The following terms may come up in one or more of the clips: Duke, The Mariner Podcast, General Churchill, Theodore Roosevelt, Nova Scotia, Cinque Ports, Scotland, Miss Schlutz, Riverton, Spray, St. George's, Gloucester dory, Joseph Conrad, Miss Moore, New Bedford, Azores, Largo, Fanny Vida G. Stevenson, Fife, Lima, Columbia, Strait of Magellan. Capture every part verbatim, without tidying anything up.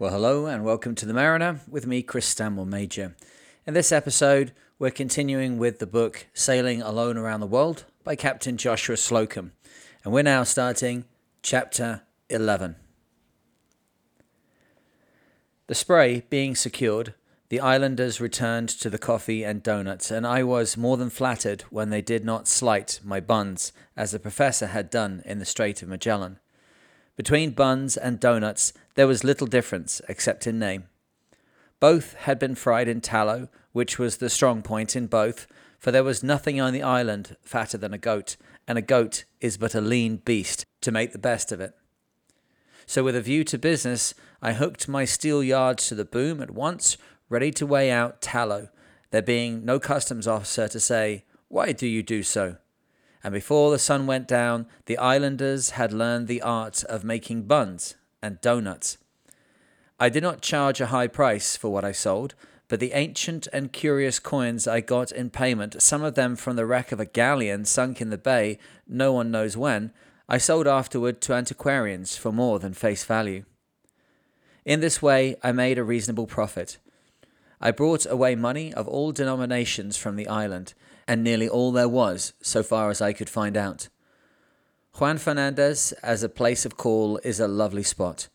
Well, hello and welcome to The Mariner with me, Chris Stamble Major. In this episode, we're continuing with the book Sailing Alone Around the World by Captain Joshua Slocum, and we're now starting Chapter eleven. The Spray being secured, the islanders returned to the coffee and doughnuts, and I was more than flattered when they did not slight my buns, as the professor had done in the Strait of Magellan. Between buns and doughnuts there was little difference except in name. Both had been fried in tallow, which was the strong point in both, for there was nothing on the island fatter than a goat, and a goat is but a lean beast, to make the best of it. So with a view to business, I hooked my steel yards to the boom at once, ready to weigh out tallow, there being no customs officer to say, "Why do you do so?" And before the sun went down, the islanders had learned the art of making buns and doughnuts. I did not charge a high price for what I sold, but the ancient and curious coins I got in payment, some of them from the wreck of a galleon sunk in the bay, no one knows when, I sold afterward to antiquarians for more than face value. In this way I made a reasonable profit. I brought away money of all denominations from the island, and nearly all there was, so far as I could find out. Juan Fernandez, as a place of call, is a lovely spot.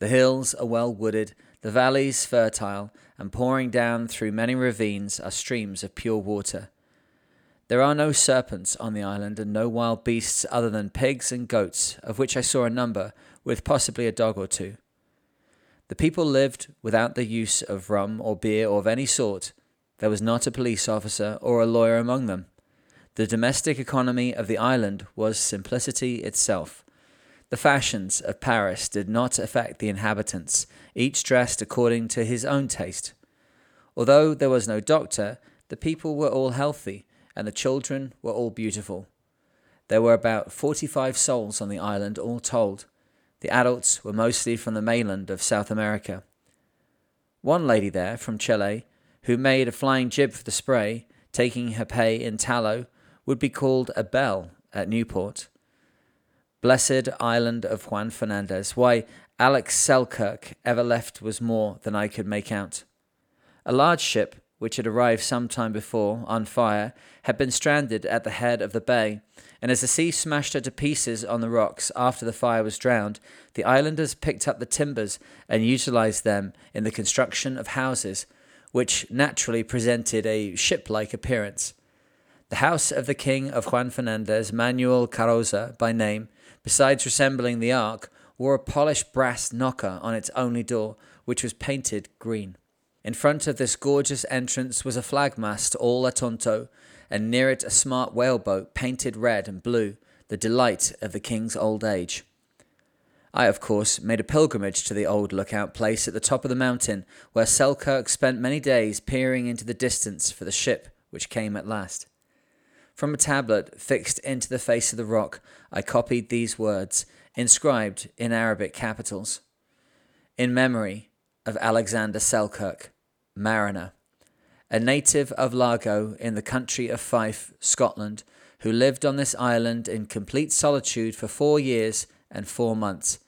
The hills are well wooded, the valleys fertile, and pouring down through many ravines are streams of pure water. There are no serpents on the island, and no wild beasts other than pigs and goats, of which I saw a number, with possibly a dog or two. The people lived without the use of rum or beer or of any sort. There was not a police officer or a lawyer among them. The domestic economy of the island was simplicity itself. The fashions of Paris did not affect the inhabitants, each dressed according to his own taste. Although there was no doctor, the people were all healthy, and the children were all beautiful. There were about forty-five souls on the island, all told. The adults were mostly from the mainland of South America. One lady there, from Chile, who made a flying jib for the Spray, taking her pay in tallow, would be called a belle at Newport. Blessed island of Juan Fernandez, why Alex Selkirk ever left was more than I could make out. A large ship, which had arrived some time before, on fire, had been stranded at the head of the bay, and as the sea smashed her to pieces on the rocks after the fire was drowned, the islanders picked up the timbers and utilized them in the construction of houses, which naturally presented a ship-like appearance. The house of the king of Juan Fernandez, Manuel Carroza by name, besides resembling the ark, wore a polished brass knocker on its only door, which was painted green. In front of this gorgeous entrance was a flagmast all atonto, and near it a smart whaleboat painted red and blue, the delight of the king's old age. I, of course, made a pilgrimage to the old lookout place at the top of the mountain, where Selkirk spent many days peering into the distance for the ship, which came at last. From a tablet fixed into the face of the rock, I copied these words, inscribed in Arabic capitals. In memory of Alexander Selkirk, mariner, a native of Largo in the country of Fife, Scotland, who lived on this island in complete solitude for four years and four months.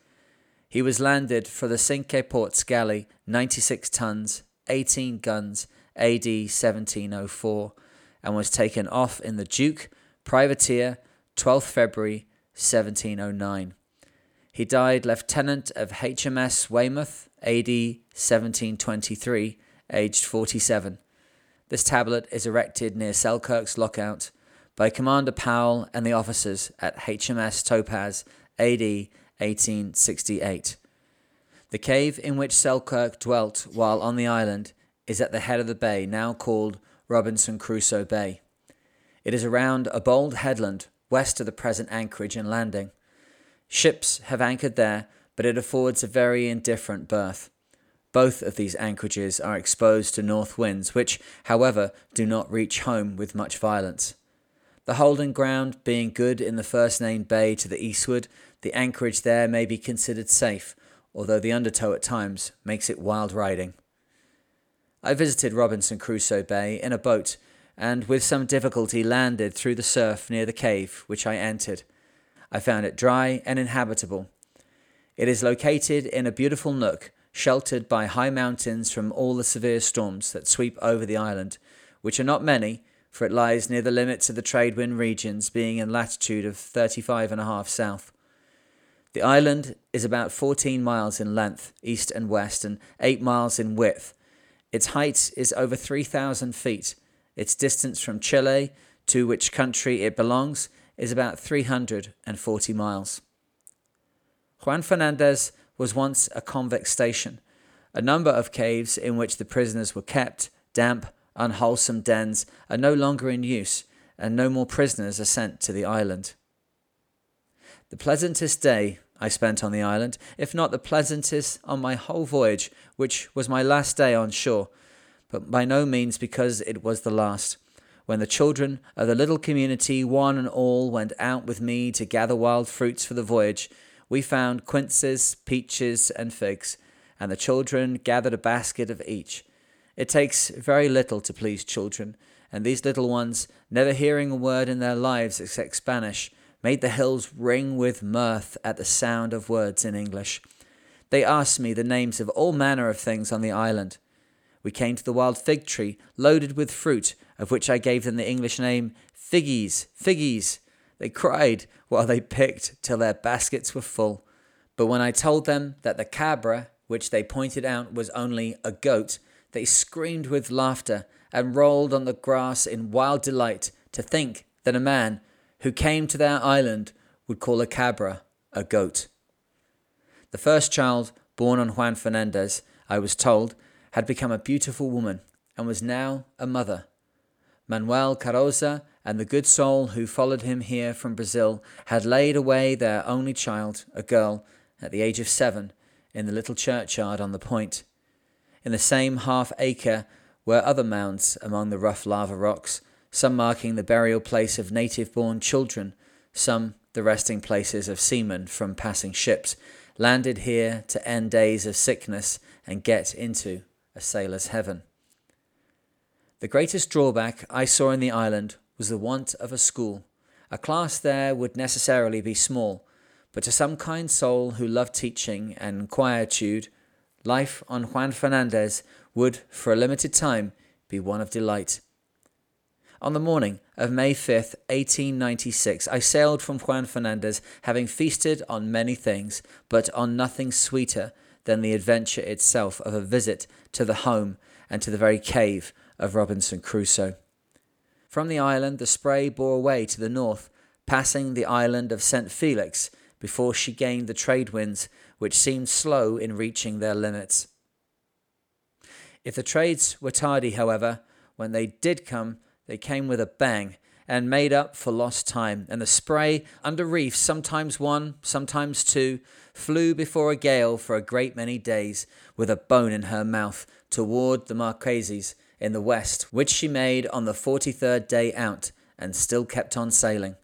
He was landed for the Cinque Ports galley, ninety-six tons, eighteen guns, A D seventeen oh four, and was taken off in the Duke, privateer, twelfth February, seventeen oh nine. He died lieutenant of H M S Weymouth, A D seventeen twenty-three, aged forty-seven. This tablet is erected near Selkirk's lookout by Commander Powell and the officers at H M S Topaz, A D eighteen sixty-eight. The cave in which Selkirk dwelt while on the island is at the head of the bay, now called Robinson Crusoe Bay. It is around a bold headland west of the present anchorage and landing. Ships have anchored there, but it affords a very indifferent berth. Both of these anchorages are exposed to north winds, which, however, do not reach home with much violence. The holding ground being good in the first-named bay to the eastward, the anchorage there may be considered safe, although the undertow at times makes it wild riding. I visited Robinson Crusoe Bay in a boat, and with some difficulty landed through the surf near the cave, which I entered. I found it dry and inhabitable. It is located in a beautiful nook, sheltered by high mountains from all the severe storms that sweep over the island, which are not many, for it lies near the limits of the trade wind regions, being in latitude of thirty-five and a half south. The island is about fourteen miles in length, east and west, and eight miles in width. Its height is over three thousand feet. Its distance from Chile, to which country it belongs, is about three hundred forty miles. Juan Fernandez was once a convict station. A number of caves in which the prisoners were kept, damp, unwholesome dens, are no longer in use, and no more prisoners are sent to the island. The pleasantest day I spent on the island, if not the pleasantest on my whole voyage, which was my last day on shore, but by no means because it was the last, when the children of the little community, one and all, went out with me to gather wild fruits for the voyage. We found quinces, peaches, and figs, and the children gathered a basket of each. It takes very little to please children, and these little ones, never hearing a word in their lives except Spanish, made the hills ring with mirth at the sound of words in English. They asked me the names of all manner of things on the island. We came to the wild fig tree, loaded with fruit, of which I gave them the English name, figgies, figgies. They cried while they picked till their baskets were full. But when I told them that the cabra, which they pointed out was only a goat, they screamed with laughter and rolled on the grass in wild delight to think that a man who came to their island would call a cabra a goat. The first child born on Juan Fernandez, I was told, had become a beautiful woman and was now a mother. Manuel Carroza and the good soul who followed him here from Brazil had laid away their only child, a girl, at the age of seven, in the little churchyard on the point, in the same half-acre were other mounds among the rough lava rocks, some marking the burial place of native-born children, some the resting places of seamen from passing ships, landed here to end days of sickness and get into a sailor's heaven. The greatest drawback I saw in the island was the want of a school. A class there would necessarily be small, but to some kind soul who loved teaching and quietude, life on Juan Fernandez would, for a limited time, be one of delight. On the morning of May fifth, eighteen ninety-six, I sailed from Juan Fernandez, having feasted on many things, but on nothing sweeter than the adventure itself of a visit to the home and to the very cave of Robinson Crusoe. From the island, the Spray bore away to the north, passing the island of Saint Felix before she gained the trade winds, which seemed slow in reaching their limits. If the trades were tardy, however, when they did come, they came with a bang, and made up for lost time, and the Spray, under reefs, sometimes one, sometimes two, flew before a gale for a great many days, with a bone in her mouth, toward the Marquesas in the west, which she made on the forty-third day out, and still kept on sailing.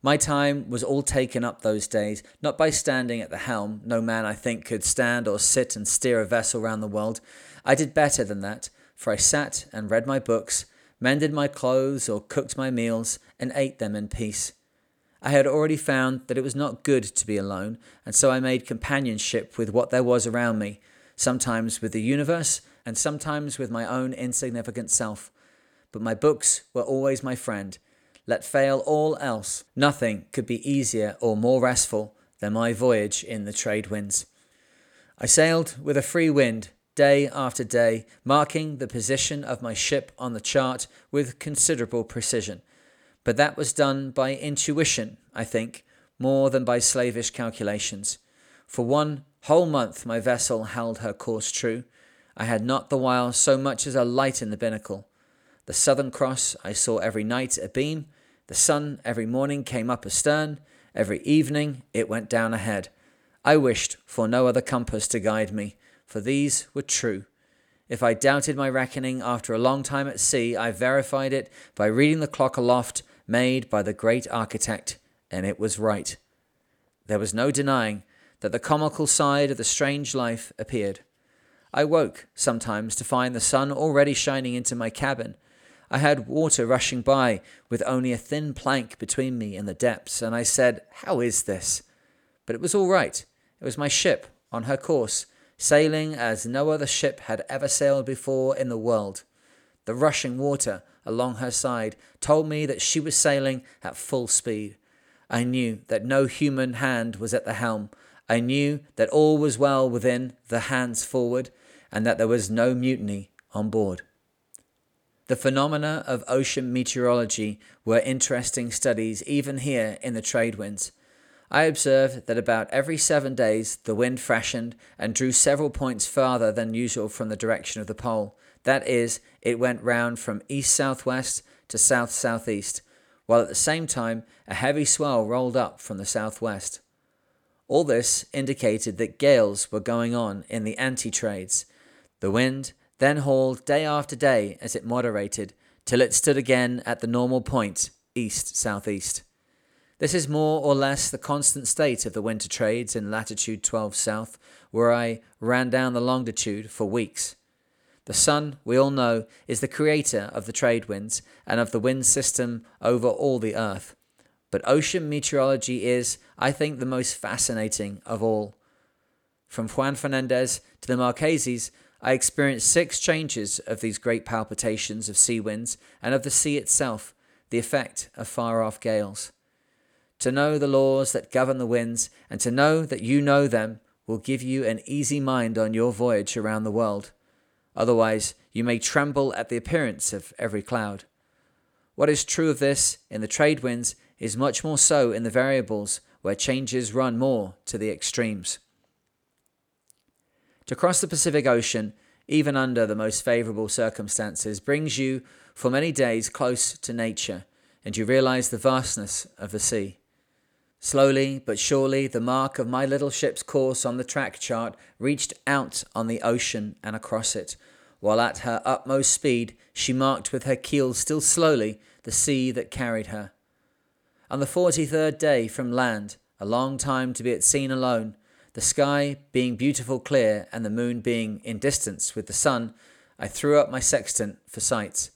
My time was all taken up those days, not by standing at the helm. No man, I think, could stand or sit and steer a vessel round the world. I did better than that, for I sat and read my books, mended my clothes or cooked my meals, and ate them in peace. I had already found that it was not good to be alone, and so I made companionship with what there was around me, sometimes with the universe, and sometimes with my own insignificant self. But my books were always my friend. Let fail all else, nothing could be easier or more restful than my voyage in the trade winds. I sailed with a free wind, day after day, marking the position of my ship on the chart with considerable precision. But that was done by intuition, I think, more than by slavish calculations. For one whole month my vessel held her course true. I had not the while so much as a light in the binnacle. The Southern Cross I saw every night abeam. The sun every morning came up astern, every evening it went down ahead. I wished for no other compass to guide me, for these were true. If I doubted my reckoning after a long time at sea, I verified it by reading the clock aloft made by the great architect, and it was right. There was no denying that the comical side of the strange life appeared. I woke sometimes to find the sun already shining into my cabin. I had water rushing by, with only a thin plank between me and the depths, and I said, "How is this?" But it was all right. It was my ship, on her course, sailing as no other ship had ever sailed before in the world. The rushing water along her side told me that she was sailing at full speed. I knew that no human hand was at the helm. I knew that all was well within the hands forward, and that there was no mutiny on board. The phenomena of ocean meteorology were interesting studies even here in the trade winds. I observed that about every seven days the wind freshened and drew several points farther than usual from the direction of the pole. That is, it went round from east-southwest to south-southeast, while at the same time a heavy swell rolled up from the southwest. All this indicated that gales were going on in the anti-trades. The wind then hauled day after day as it moderated, till it stood again at the normal point, east-southeast. This is more or less the constant state of the winter trades in latitude twelve south, where I ran down the longitude for weeks. The sun, we all know, is the creator of the trade winds and of the wind system over all the earth. But ocean meteorology is, I think, the most fascinating of all. From Juan Fernandez to the Marquesas, I experienced six changes of these great palpitations of sea winds and of the sea itself, the effect of far-off gales. To know the laws that govern the winds, and to know that you know them, will give you an easy mind on your voyage around the world. Otherwise, you may tremble at the appearance of every cloud. What is true of this in the trade winds is much more so in the variables, where changes run more to the extremes. To cross the Pacific Ocean, even under the most favourable circumstances, brings you for many days close to nature, and you realise the vastness of the sea. Slowly but surely, the mark of my little ship's course on the track chart reached out on the ocean and across it, while at her utmost speed she marked with her keel still slowly the sea that carried her. On the forty-third day from land, a long time to be at sea alone, the sky being beautiful clear and the moon being in distance with the sun, I threw up my sextant for sights.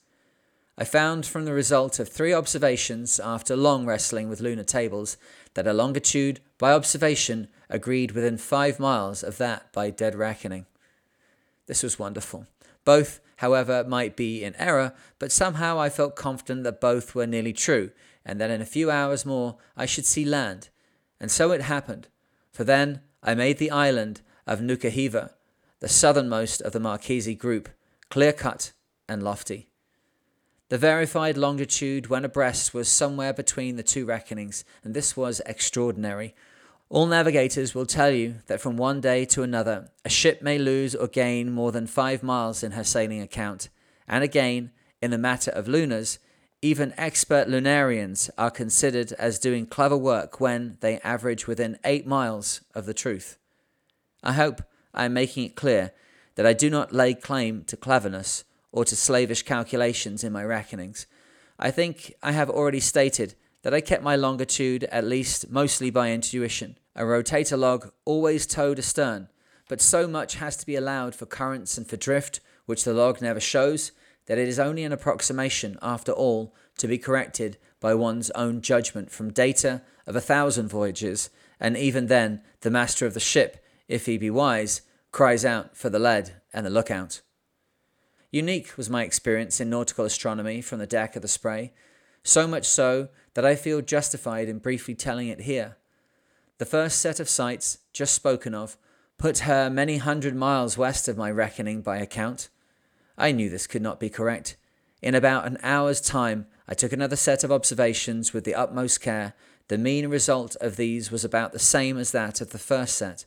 I found from the result of three observations after long wrestling with lunar tables that a longitude by observation agreed within five miles of that by dead reckoning. This was wonderful. Both, however, might be in error, but somehow I felt confident that both were nearly true, and that in a few hours more I should see land. And so it happened, for then I made the island of Nuku Hiva, the southernmost of the Marquesas group, clear-cut and lofty. The verified longitude when abreast was somewhere between the two reckonings, and this was extraordinary. All navigators will tell you that from one day to another, a ship may lose or gain more than five miles in her sailing account, and again, in the matter of lunars, even expert lunarians are considered as doing clever work when they average within eight miles of the truth. I hope I am making it clear that I do not lay claim to cleverness or to slavish calculations in my reckonings. I think I have already stated that I kept my longitude at least mostly by intuition. A rotator log always towed astern, but so much has to be allowed for currents and for drift, which the log never shows, that it is only an approximation, after all, to be corrected by one's own judgment from data of a thousand voyages, and even then the master of the ship, if he be wise, cries out for the lead and the lookout. Unique was my experience in nautical astronomy from the deck of the Spray, so much so that I feel justified in briefly telling it here. The first set of sights, just spoken of, put her many hundred miles west of my reckoning by account. I knew this could not be correct. In about an hour's time, I took another set of observations with the utmost care. The mean result of these was about the same as that of the first set.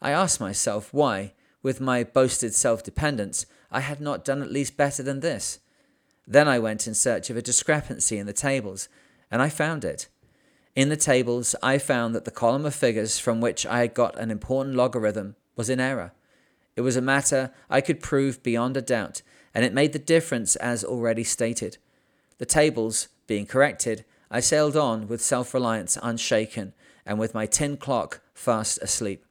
I asked myself why, with my boasted self-dependence, I had not done at least better than this. Then I went in search of a discrepancy in the tables, and I found it. In the tables, I found that the column of figures from which I had got an important logarithm was in error. It was a matter I could prove beyond a doubt, and it made the difference as already stated. The tables being corrected, I sailed on with self-reliance unshaken, and with my tin clock fast asleep.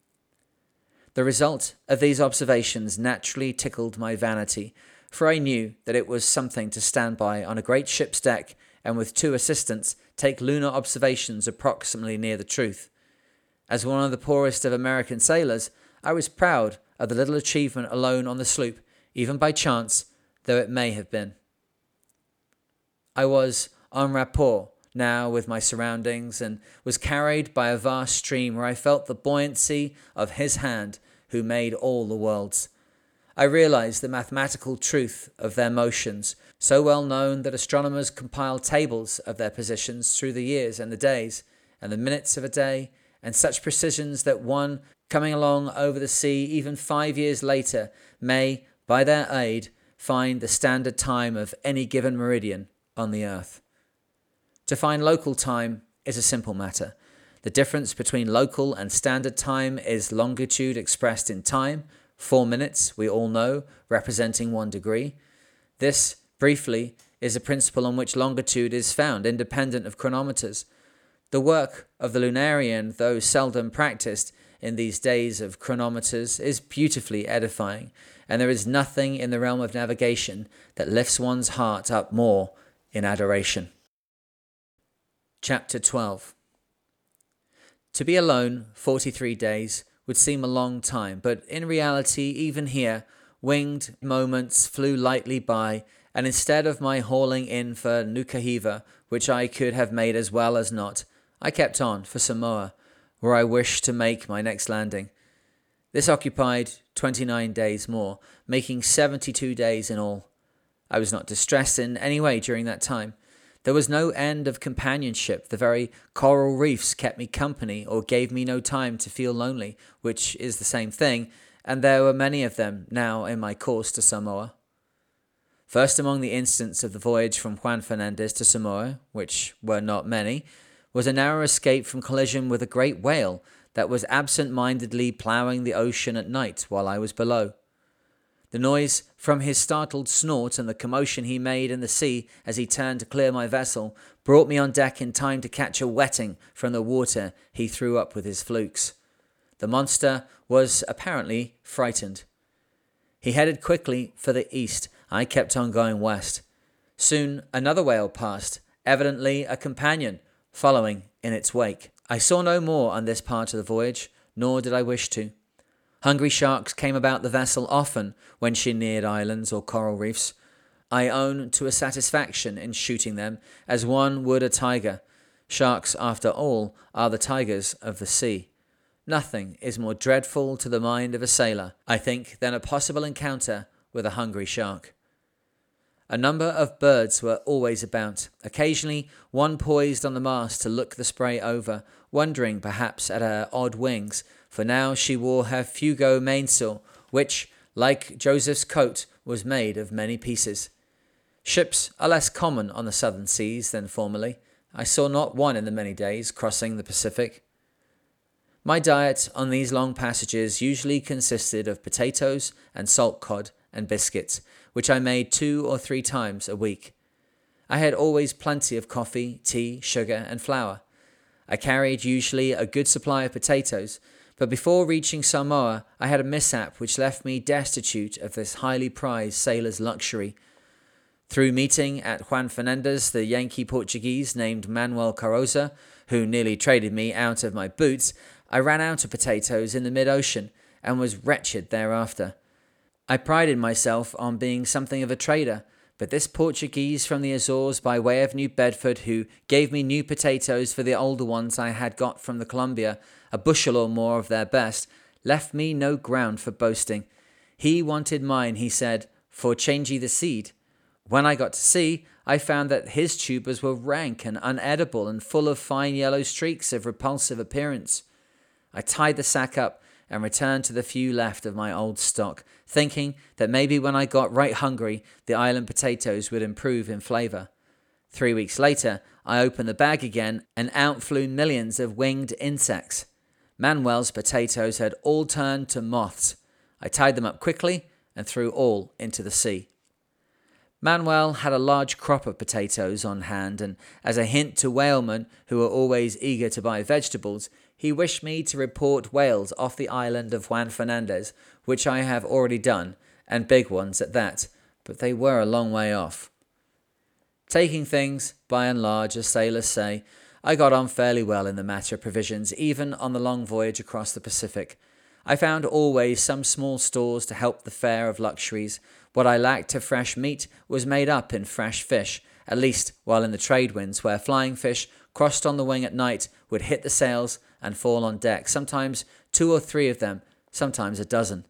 The result of these observations naturally tickled my vanity, for I knew that it was something to stand by on a great ship's deck, and with two assistants take lunar observations approximately near the truth. As one of the poorest of American sailors, I was proud of the little achievement alone on the sloop, even by chance, though it may have been. I was en rapport now with my surroundings, and was carried by a vast stream where I felt the buoyancy of his hand who made all the worlds. I realized the mathematical truth of their motions, so well known that astronomers compile tables of their positions through the years and the days, and the minutes of a day, and such precisions that one, coming along over the sea even five years later, may, by their aid, find the standard time of any given meridian on the earth. To find local time is a simple matter. The difference between local and standard time is longitude expressed in time, four minutes, we all know, representing one degree. This, briefly, is a principle on which longitude is found, independent of chronometers. The work of the lunarian, though seldom practiced in these days of chronometers, is beautifully edifying, and there is nothing in the realm of navigation that lifts one's heart up more in adoration. Chapter twelve. To be alone forty-three days would seem a long time, but in reality, even here, winged moments flew lightly by, and instead of my hauling in for Nuku Hiva, which I could have made as well as not, I kept on for Samoa, where I wished to make my next landing. This occupied twenty-nine days more, making seventy-two days in all. I was not distressed in any way during that time. There was no end of companionship. The very coral reefs kept me company or gave me no time to feel lonely, which is the same thing, and there were many of them now in my course to Samoa. First among the incidents of the voyage from Juan Fernandez to Samoa, which were not many, was a narrow escape from collision with a great whale that was absent-mindedly ploughing the ocean at night while I was below. The noise from his startled snort and the commotion he made in the sea as he turned to clear my vessel brought me on deck in time to catch a wetting from the water he threw up with his flukes. The monster was apparently frightened. He headed quickly for the east. I kept on going west. Soon another whale passed, evidently a companion, following in its wake. I saw no more on this part of the voyage, nor did I wish to. Hungry sharks came about the vessel often when she neared islands or coral reefs. I own to a satisfaction in shooting them, as one would a tiger. Sharks, after all, are the tigers of the sea. Nothing is more dreadful to the mind of a sailor, I think, than a possible encounter with a hungry shark. A number of birds were always about, occasionally one poised on the mast to look the Spray over, wondering perhaps at her odd wings, for now she wore her fugo mainsail, which, like Joseph's coat, was made of many pieces. Ships are less common on the southern seas than formerly. I saw not one in the many days crossing the Pacific. My diet on these long passages usually consisted of potatoes and salt cod and biscuits, which I made two or three times a week. I had always plenty of coffee, tea, sugar, and flour. I carried usually a good supply of potatoes, but before reaching Samoa, I had a mishap which left me destitute of this highly prized sailor's luxury. Through meeting at Juan Fernandez the Yankee Portuguese named Manuel Carroza, who nearly traded me out of my boots, I ran out of potatoes in the mid-ocean and was wretched thereafter. I prided myself on being something of a trader, but this Portuguese from the Azores by way of New Bedford, who gave me new potatoes for the older ones I had got from the Columbia, a bushel or more of their best, left me no ground for boasting. He wanted mine, he said, for changey the seed. When I got to sea, I found that his tubers were rank and unedible and full of fine yellow streaks of repulsive appearance. I tied the sack up and returned to the few left of my old stock, thinking that maybe when I got right hungry, the island potatoes would improve in flavour. Three weeks later, I opened the bag again, and out flew millions of winged insects. Manuel's potatoes had all turned to moths. I tied them up quickly and threw all into the sea. Manuel had a large crop of potatoes on hand, and as a hint to whalemen, who are always eager to buy vegetables, he wished me to report whales off the island of Juan Fernandez, which I have already done, and big ones at that, but they were a long way off. Taking things, by and large, as sailors say, I got on fairly well in the matter of provisions, even on the long voyage across the Pacific. I found always some small stores to help the fare of luxuries. What I lacked of fresh meat was made up in fresh fish, at least while in the trade winds, where flying fish, crossed on the wing at night, would hit the sails and fall on deck, sometimes two or three of them, sometimes a dozen.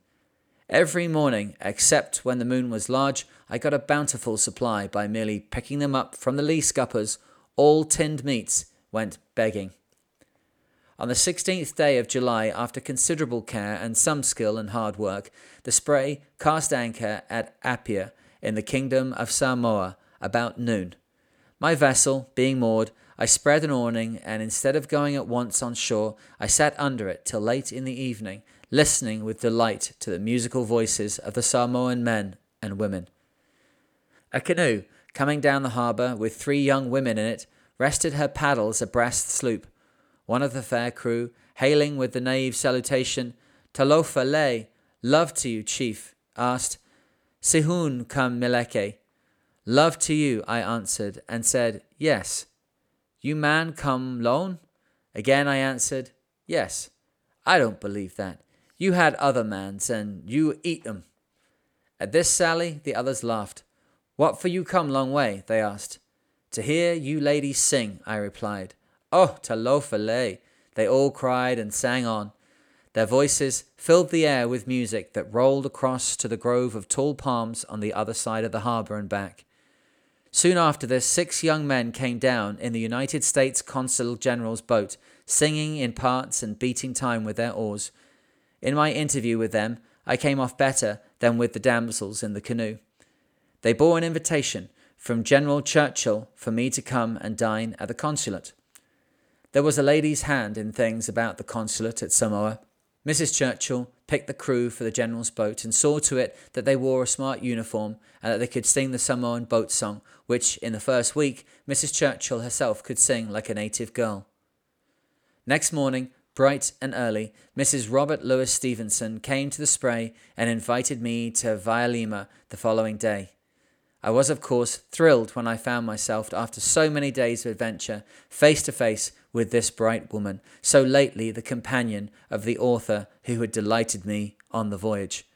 Every morning, except when the moon was large, I got a bountiful supply by merely picking them up from the lee scuppers. All tinned meats went begging. On the sixteenth day of July, after considerable care and some skill and hard work, the Spray cast anchor at Apia in the kingdom of Samoa about noon. My vessel being moored, I spread an awning, and instead of going at once on shore, I sat under it till late in the evening, listening with delight to the musical voices of the Samoan men and women. A canoe, coming down the harbour with three young women in it, rested her paddles abreast the sloop. One of the fair crew, hailing with the naive salutation, "Talofa le, love to you, chief," asked, "Sihun kam mileke?" "Love to you," I answered, and said, "Yes." "You man come lone?" Again I answered, "Yes." "I don't believe that. You had other mans, and you eat them." At this sally, the others laughed. "What for you come long way?" they asked. "To hear you ladies sing," I replied. "Oh, Talofa le!" they all cried and sang on. Their voices filled the air with music that rolled across to the grove of tall palms on the other side of the harbour and back. Soon after this, six young men came down in the United States Consul General's boat, singing in parts and beating time with their oars. In my interview with them, I came off better than with the damsels in the canoe. They bore an invitation from General Churchill for me to come and dine at the consulate. There was a lady's hand in things about the consulate at Samoa. Missus Churchill picked the crew for the General's boat and saw to it that they wore a smart uniform and that they could sing the Samoan boat song, which, in the first week, Missus Churchill herself could sing like a native girl. Next morning, bright and early, Missus Robert Louis Stevenson came to the Spray and invited me to Vailima the following day. I was, of course, thrilled when I found myself, after so many days of adventure, face to face with this bright woman, so lately the companion of the author who had delighted me on the voyage.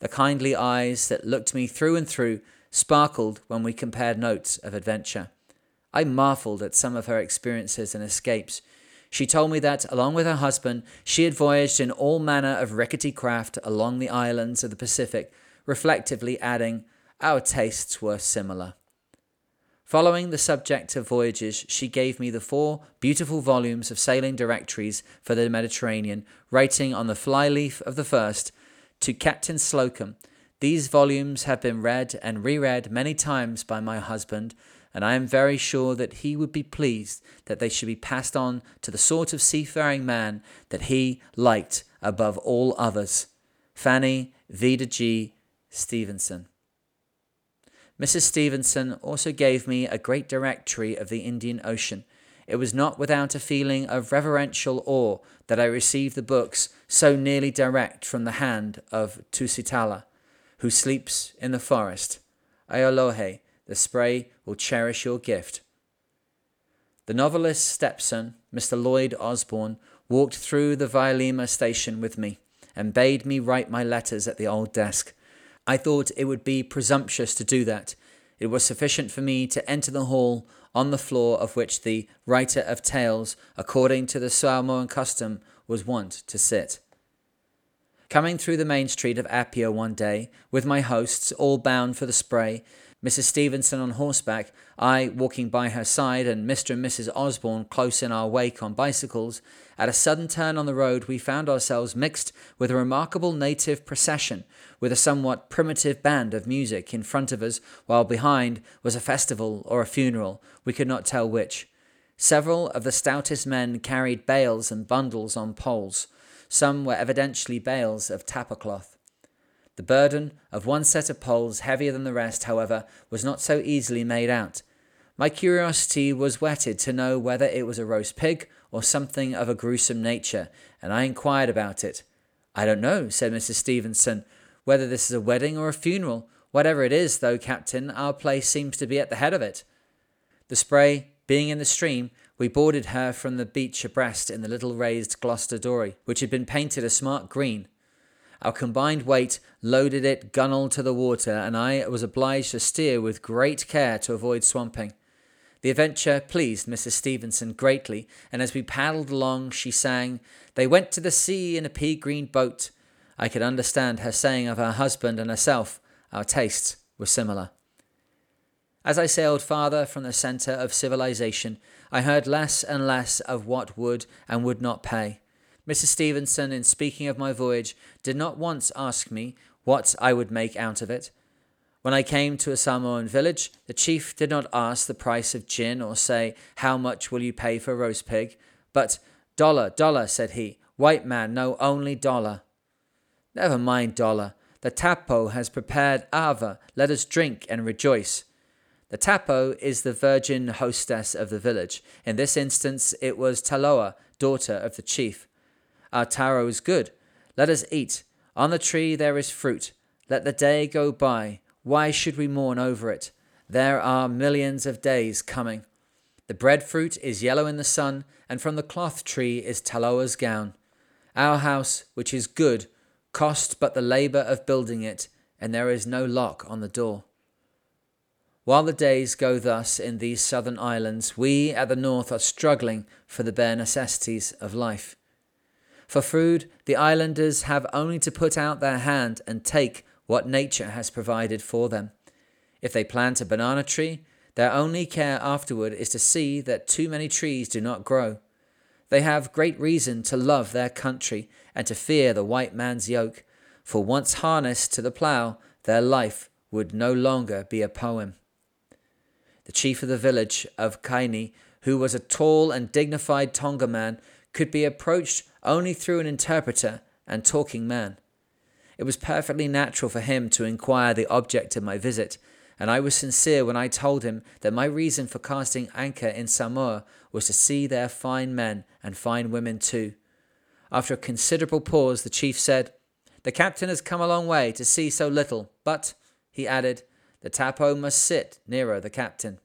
The kindly eyes that looked me through and through sparkled when we compared notes of adventure. I marvelled at some of her experiences and escapes. She told me that, along with her husband, she had voyaged in all manner of rickety craft along the islands of the Pacific, reflectively adding, "Our tastes were similar." Following the subject of voyages, she gave me the four beautiful volumes of sailing directories for the Mediterranean, writing on the flyleaf of the first, "To Captain Slocum. These volumes have been read and reread many times by my husband, and I am very sure that he would be pleased that they should be passed on to the sort of seafaring man that he liked above all others. Fanny Vida G. Stevenson." Missus Stevenson also gave me a great directory of the Indian Ocean. It was not without a feeling of reverential awe that I received the books so nearly direct from the hand of Tusitala, who sleeps in the forest. Aiolohe, the Spray will cherish your gift. The novelist's stepson, Mister Lloyd Osborne, walked through the Vailima station with me and bade me write my letters at the old desk. I thought it would be presumptuous to do that. It was sufficient for me to enter the hall on the floor of which the writer of tales, according to the Samoan custom, was wont to sit. Coming through the main street of Apia one day, with my hosts all bound for the Spray, Missus Stevenson on horseback, I walking by her side, and Mister and Missus Osborne close in our wake on bicycles, at a sudden turn on the road we found ourselves mixed with a remarkable native procession, with a somewhat primitive band of music in front of us, while behind was a festival or a funeral, we could not tell which. Several of the stoutest men carried bales and bundles on poles. Some were evidently bales of tapa cloth. The burden of one set of poles, heavier than the rest, however, was not so easily made out. My curiosity was whetted to know whether it was a roast pig or something of a gruesome nature, and I inquired about it. "I don't know," said Missus Stevenson, "whether this is a wedding or a funeral. Whatever it is, though, Captain, our place seems to be at the head of it." The Spray, being in the stream, We boarded her from the beach abreast in the little raised Gloucester dory, which had been painted a smart green. Our combined weight loaded it gunwale to the water, and I was obliged to steer with great care to avoid swamping. The adventure pleased Missus Stevenson greatly, and as we paddled along, she sang, "They went to the sea in a pea-green boat." I could understand her saying of her husband and herself, our tastes were similar. As I sailed farther from the centre of civilization, I heard less and less of what would and would not pay. Missus Stevenson, in speaking of my voyage, did not once ask me what I would make out of it. When I came to a Samoan village, the chief did not ask the price of gin or say, "How much will you pay for roast pig?" But, "Dollar, dollar," said he. "White man, no, only dollar." "Never mind dollar. The tapo has prepared ava. Let us drink and rejoice." The tapo is the virgin hostess of the village. In this instance, it was Taloa, daughter of the chief. "Our taro is good. Let us eat. On the tree there is fruit. Let the day go by. Why should we mourn over it? There are millions of days coming. The breadfruit is yellow in the sun, and from the cloth tree is Taloa's gown. Our house, which is good, cost but the labour of building it, and there is no lock on the door." While the days go thus in these southern islands, we at the north are struggling for the bare necessities of life. For food, the islanders have only to put out their hand and take what nature has provided for them. If they plant a banana tree, their only care afterward is to see that too many trees do not grow. They have great reason to love their country and to fear the white man's yoke, for once harnessed to the plough, their life would no longer be a poem. The chief of the village of Kaini, who was a tall and dignified Tonga man, could be approached only through an interpreter and talking man. It was perfectly natural for him to inquire the object of my visit, and I was sincere when I told him that my reason for casting anchor in Samoa was to see their fine men and fine women too. After a considerable pause, the chief said, "The captain has come a long way to see so little, but," he added, "the tapo must sit nearer the captain."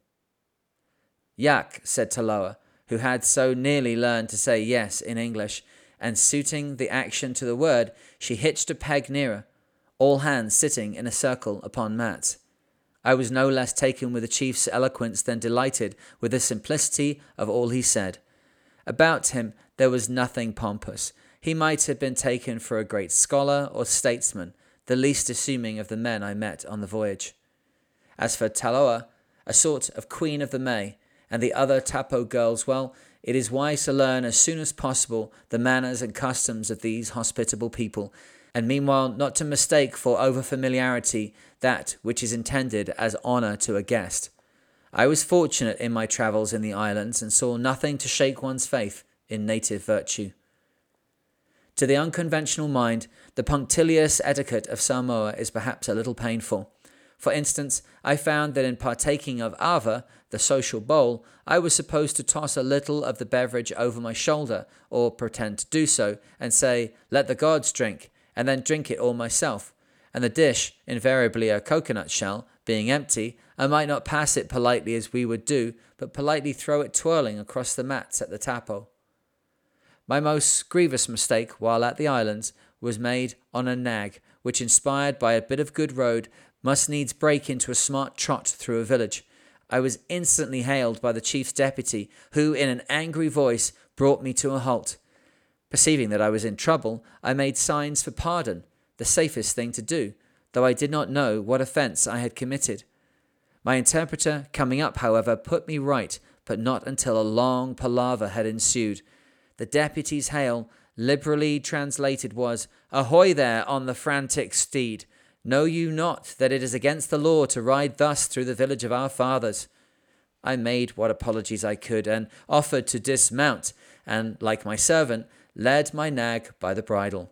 "Yak," said Taloa, who had so nearly learned to say yes in English, and suiting the action to the word, she hitched a peg nearer, all hands sitting in a circle upon mats. I was no less taken with the chief's eloquence than delighted with the simplicity of all he said. About him there was nothing pompous. He might have been taken for a great scholar or statesman, the least assuming of the men I met on the voyage. As for Taloa, a sort of queen of the May, and the other tapo girls, well, it is wise to learn as soon as possible the manners and customs of these hospitable people, and meanwhile not to mistake for over-familiarity that which is intended as honour to a guest. I was fortunate in my travels in the islands and saw nothing to shake one's faith in native virtue. To the unconventional mind, the punctilious etiquette of Samoa is perhaps a little painful. For instance, I found that in partaking of ava, the social bowl, I was supposed to toss a little of the beverage over my shoulder, or pretend to do so, and say, "Let the gods drink," and then drink it all myself, and the dish, invariably a coconut shell, being empty, I might not pass it politely as we would do, but politely throw it twirling across the mats at the tapo. My most grievous mistake while at the islands was made on a nag, which, inspired by a bit of good road, must needs break into a smart trot through a village. I was instantly hailed by the chief's deputy, who, in an angry voice, brought me to a halt. Perceiving that I was in trouble, I made signs for pardon, the safest thing to do, though I did not know what offence I had committed. My interpreter, coming up, however, put me right, but not until a long palaver had ensued. The deputy's hail, liberally translated, was, "Ahoy there on the frantic steed! Know you not that it is against the law to ride thus through the village of our fathers?" I made what apologies I could, and offered to dismount, and, like my servant, led my nag by the bridle.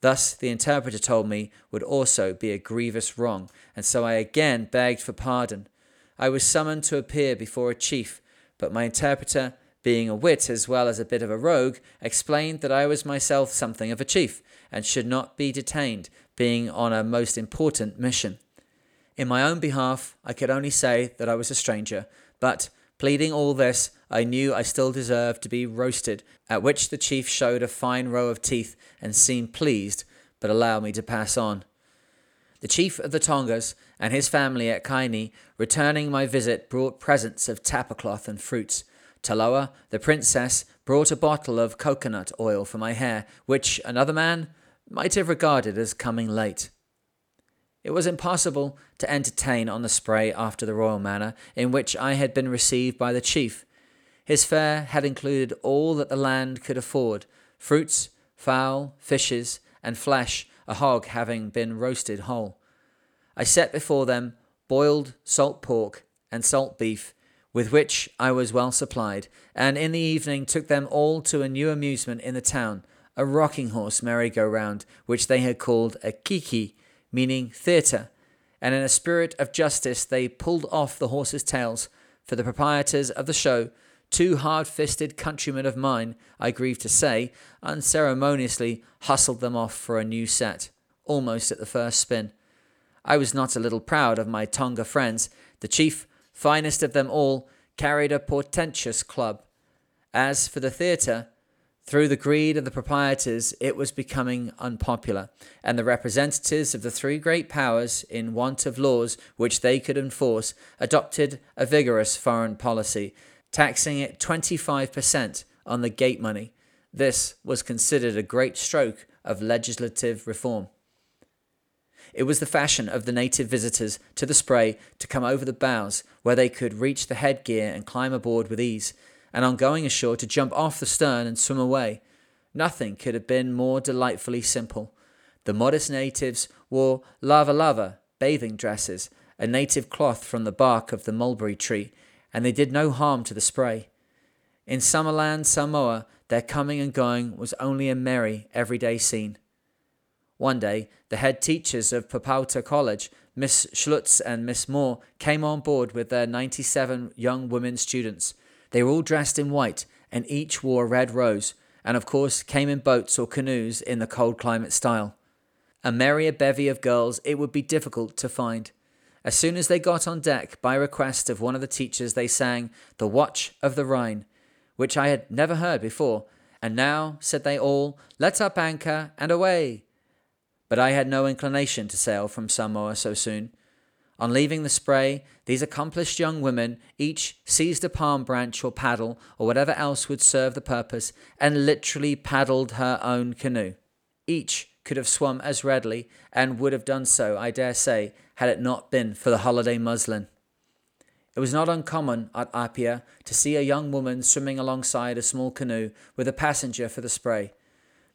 Thus the interpreter told me would also be a grievous wrong, and so I again begged for pardon. I was summoned to appear before a chief, but my interpreter, being a wit as well as a bit of a rogue, explained that I was myself something of a chief, and should not be detained, being on a most important mission. In my own behalf, I could only say that I was a stranger, but Pleading all this, I knew I still deserved to be roasted, at which the chief showed a fine row of teeth and seemed pleased, but allowed me to pass on. The chief of the Tongas and his family at Kaini, returning my visit, brought presents of tapa cloth and fruits. Taloa, the princess, brought a bottle of coconut oil for my hair, which another man might have regarded as coming late. It was impossible to entertain on the Spray after the royal manner in which I had been received by the chief. His fare had included all that the land could afford, fruits, fowl, fishes, and flesh, a hog having been roasted whole. I set before them boiled salt pork and salt beef, with which I was well supplied, and in the evening took them all to a new amusement in the town, a rocking horse merry-go-round, which they had called a kiki, meaning theatre, and in a spirit of justice they pulled off the horses' tails, for the proprietors of the show, two hard-fisted countrymen of mine, I grieve to say, unceremoniously hustled them off for a new set, almost at the first spin. I was not a little proud of my Tonga friends. The chief, finest of them all, carried a portentous club. As for the theatre, through the greed of the proprietors, it was becoming unpopular, and the representatives of the three great powers, in want of laws which they could enforce, adopted a vigorous foreign policy, taxing it twenty-five percent on the gate money. This was considered a great stroke of legislative reform. It was the fashion of the native visitors to the Spray to come over the bows, where they could reach the headgear and climb aboard with ease, and on going ashore to jump off the stern and swim away. Nothing could have been more delightfully simple. The modest natives wore lava-lava bathing dresses, a native cloth from the bark of the mulberry tree, and they did no harm to the Spray. In Summerland, Samoa, their coming and going was only a merry, everyday scene. One day, the head teachers of Papauta College, Miss Schlutz and Miss Moore, came on board with their ninety-seven young women students. They were all dressed in white, and each wore a red rose, and of course came in boats or canoes in the cold climate style. A merrier bevy of girls it would be difficult to find. As soon as they got on deck, by request of one of the teachers, they sang The Watch of the Rhine, which I had never heard before. And now, said they all, let up anchor and away. But I had no inclination to sail from Samoa so soon. On leaving the Spray, these accomplished young women each seized a palm branch or paddle or whatever else would serve the purpose and literally paddled her own canoe. Each could have swum as readily and would have done so, I dare say, had it not been for the holiday muslin. It was not uncommon at Apia to see a young woman swimming alongside a small canoe with a passenger for the Spray.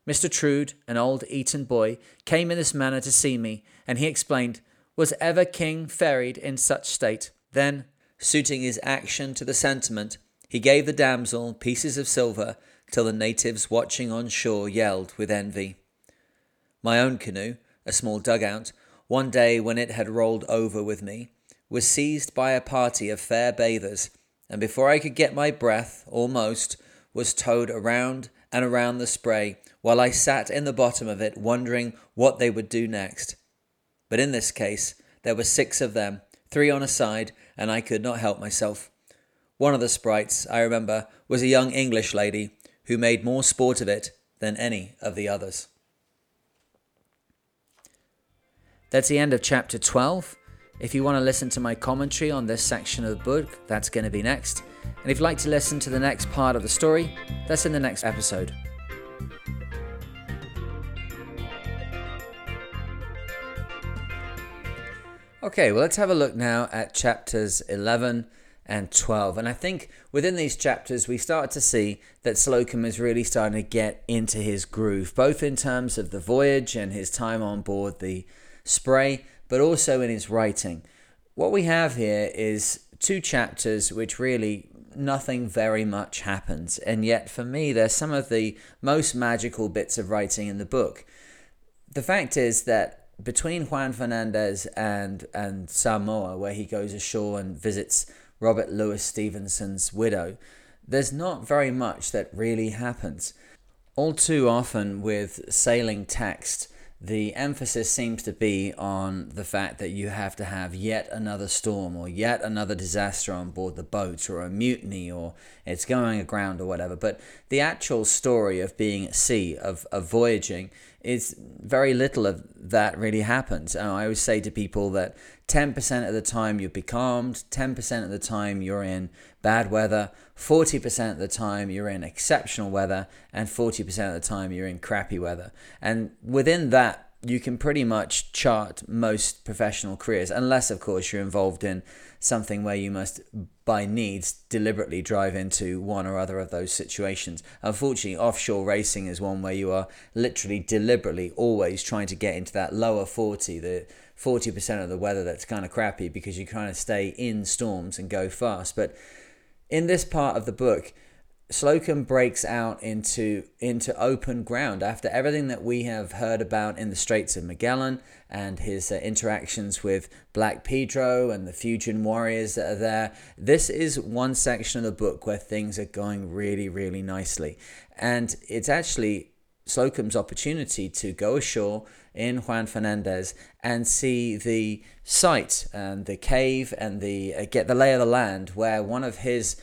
Mister Trude, an old Eton boy, came in this manner to see me, and he explained, "Was ever king ferried in such state?" Then, suiting his action to the sentiment, he gave the damsel pieces of silver, till the natives watching on shore yelled with envy. My own canoe, a small dugout, one day when it had rolled over with me, was seized by a party of fair bathers, and before I could get my breath, almost, was towed around and around the Spray, while I sat in the bottom of it wondering what they would do next. But in this case, there were six of them, three on a side, and I could not help myself. One of the sprites, I remember, was a young English lady who made more sport of it than any of the others. That's the end of chapter twelve. If you want to listen to my commentary on this section of the book, that's going to be next. And if you'd like to listen to the next part of the story, that's in the next episode. Okay, well, let's have a look now at chapters eleven and twelve. And I think within these chapters, we start to see that Slocum is really starting to get into his groove, both in terms of the voyage and his time on board the Spray, but also in his writing. What we have here is two chapters which really nothing very much happens. And yet, for me, they're some of the most magical bits of writing in the book. The fact is that between Juan Fernandez and and Samoa, where he goes ashore and visits Robert Louis Stevenson's widow, there's not very much that really happens. All too often with sailing text, the emphasis seems to be on the fact that you have to have yet another storm or yet another disaster on board the boats, or a mutiny, or it's going aground or whatever. But the actual story of being at sea, of, of voyaging, is very little of that really happens. And I always say to people that ten percent of the time you're becalmed, ten percent of the time you're in bad weather, forty percent of the time you're in exceptional weather, and forty percent of the time you're in crappy weather. And within that, you can pretty much chart most professional careers, unless, of course, you're involved in something where you must, by needs, deliberately drive into one or other of those situations. Unfortunately, offshore racing is one where you are literally deliberately always trying to get into that lower forty, the forty percent of the weather that's kind of crappy, because you kind of stay in storms and go fast. But in this part of the book, Slocum breaks out into into open ground after everything that we have heard about in the Straits of Magellan and his uh, interactions with Black Pedro and the Fuegian warriors that are there. This is one section of the book where things are going really, really nicely. And it's actually Slocum's opportunity to go ashore in Juan Fernandez and see the site and the cave and the uh, get the lay of the land where one of his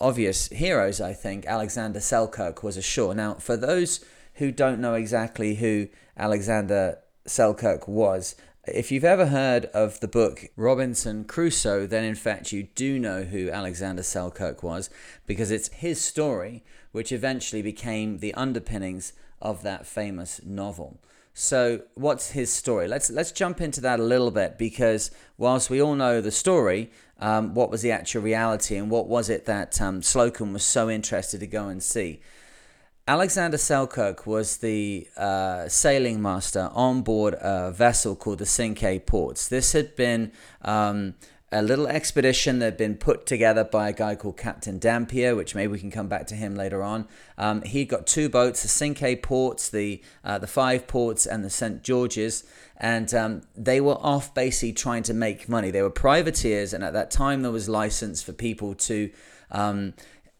obvious heroes, I think, Alexander Selkirk, was ashore. Now, for those who don't know exactly who Alexander Selkirk was, if you've ever heard of the book Robinson Crusoe, then in fact you do know who Alexander Selkirk was, because it's his story which eventually became the underpinnings of that famous novel. So what's his story? Let's let's jump into that a little bit, because whilst we all know the story, um, what was the actual reality, and what was it that um, Slocum was so interested to go and see? Alexander Selkirk was the uh, sailing master on board a vessel called the Cinque Ports. This had been um, a little expedition that had been put together by a guy called Captain Dampier, which maybe we can come back to him later on. Um, he got two boats, the Cinque Ports, the uh, the Five Ports, and the Saint George's, and um, they were off basically trying to make money. They were privateers, and at that time there was license for people to um,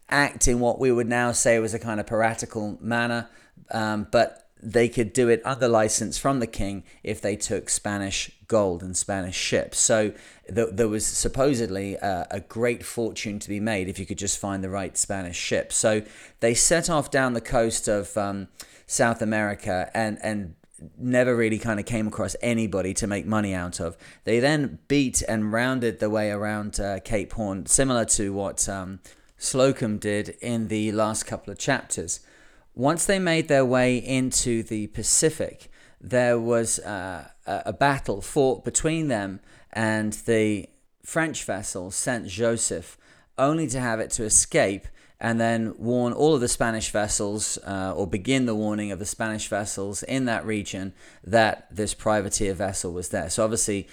act in what we would now say was a kind of piratical manner, um, but they could do it under license from the king if they took Spanish gold and Spanish ships. So th- there was supposedly a, a great fortune to be made if you could just find the right Spanish ship. So they set off down the coast of um, South America and, and never really kind of came across anybody to make money out of. They then beat and rounded the way around uh, Cape Horn, similar to what um, Slocum did in the last couple of chapters. Once they made their way into the Pacific, there was uh, a battle fought between them and the French vessel Saint Joseph, only to have it to escape and then warn all of the Spanish vessels, uh, or begin the warning of the Spanish vessels in that region, that this privateer vessel was there. So obviously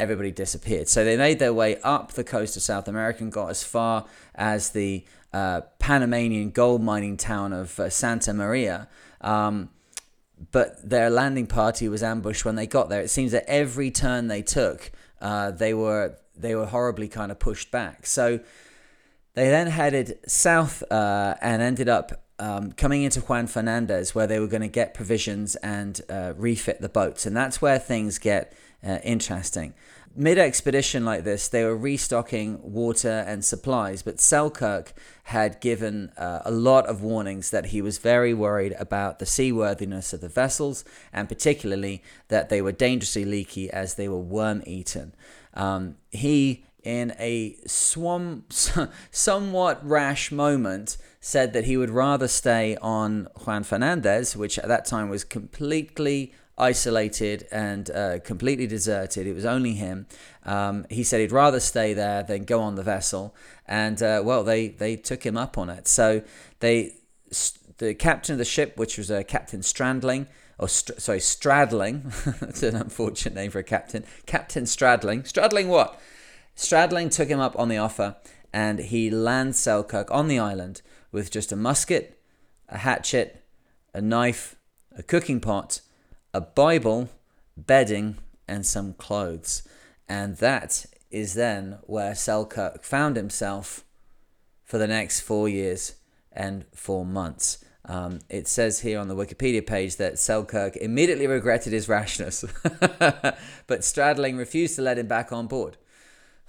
everybody disappeared. So they made their way up the coast of South America and got as far as the Uh, Panamanian gold mining town of uh, Santa Maria, um, but their landing party was ambushed when they got there. It seems that every turn they took, uh, they were they were horribly kind of pushed back. So they then headed south uh, and ended up um, coming into Juan Fernandez, where they were going to get provisions and uh, refit the boats, and that's where things get uh, interesting. Mid-expedition like this, they were restocking water and supplies, but Selkirk had given uh, a lot of warnings that he was very worried about the seaworthiness of the vessels, and particularly that they were dangerously leaky as they were worm-eaten. Um, he, in a swam- somewhat rash moment, said that he would rather stay on Juan Fernandez, which at that time was completely isolated and uh, completely deserted. It was only him. Um, he said he'd rather stay there than go on the vessel, and uh, well, they they took him up on it. So they, st- the captain of the ship, which was uh, Captain Stradling, or st- sorry, Stradling. That's an unfortunate name for a captain. Captain Stradling. Stradling what? Stradling took him up on the offer, and he lands Selkirk on the island with just a musket, a hatchet, a knife, a cooking pot, a Bible, bedding, and some clothes. And that is then where Selkirk found himself for the next four years and four months. Um, it says here on the Wikipedia page that Selkirk immediately regretted his rashness, but Stradling refused to let him back on board.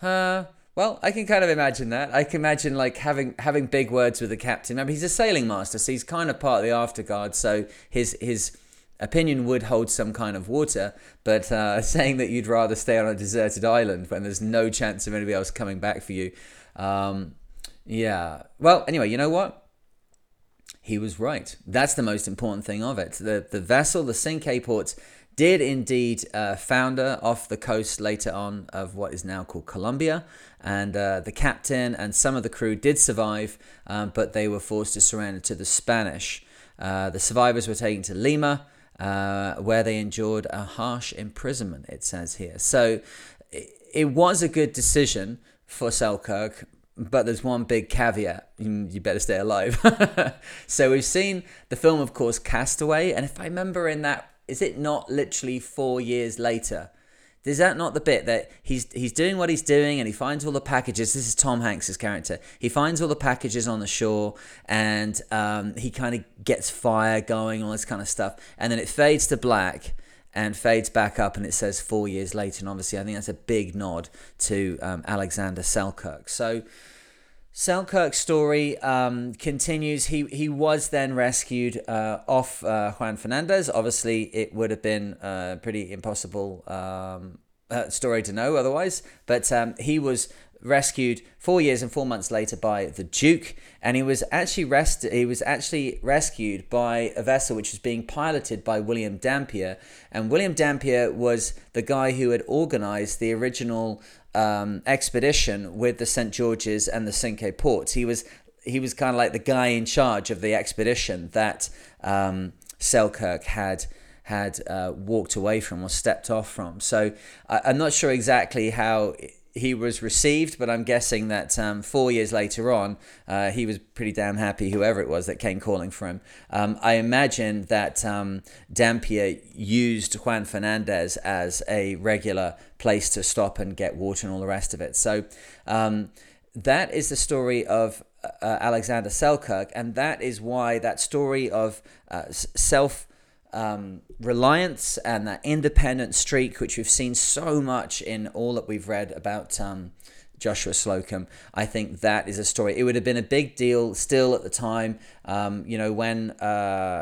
Uh, well, I can kind of imagine that. I can imagine like having having big words with the captain. Remember, he's a sailing master, so he's kind of part of the afterguard, so his his opinion would hold some kind of water, but uh, saying that you'd rather stay on a deserted island when there's no chance of anybody else coming back for you. Um, yeah. Well, anyway, you know what? He was right. That's the most important thing of it. The the vessel, the Cinque Ports, did indeed uh, founder off the coast later on of what is now called Colombia. And uh, the captain and some of the crew did survive, um, but they were forced to surrender to the Spanish. Uh, the survivors were taken to Lima, uh, where they endured a harsh imprisonment, it says here. So it, it was a good decision for Selkirk, but there's one big caveat: you better stay alive. So we've seen the film, of course, Castaway, and if I remember in that, is it not literally four years later? Is that not the bit that he's he's doing what he's doing and he finds all the packages? This is Tom Hanks's character. He finds all the packages on the shore and um, he kind of gets fire going, all this kind of stuff, and then it fades to black and fades back up, and it says four years later. And obviously, I think that's a big nod to um, Alexander Selkirk. So Selkirk's story um, continues. He he was then rescued uh, off uh, Juan Fernandez. Obviously, it would have been a pretty impossible um, uh, story to know otherwise. But um, he was rescued four years and four months later by the Duke, and he was actually rest. He was actually rescued by a vessel which was being piloted by William Dampier, and William Dampier was the guy who had organised the original um, expedition with the Saint George's and the Cinque Ports. He was he was kind of like the guy in charge of the expedition that um, Selkirk had. had uh, walked away from or stepped off from. So I, I'm not sure exactly how he was received, but I'm guessing that um, four years later on, uh, he was pretty damn happy, whoever it was that came calling for him. Um, I imagine that um, Dampier used Juan Fernandez as a regular place to stop and get water and all the rest of it. So um, that is the story of uh, Alexander Selkirk, and that is why that story of uh, self Um, reliance and that independent streak, which we've seen so much in all that we've read about um, Joshua Slocum, I think that is a story. It would have been a big deal still at the time. Um, you know, when uh,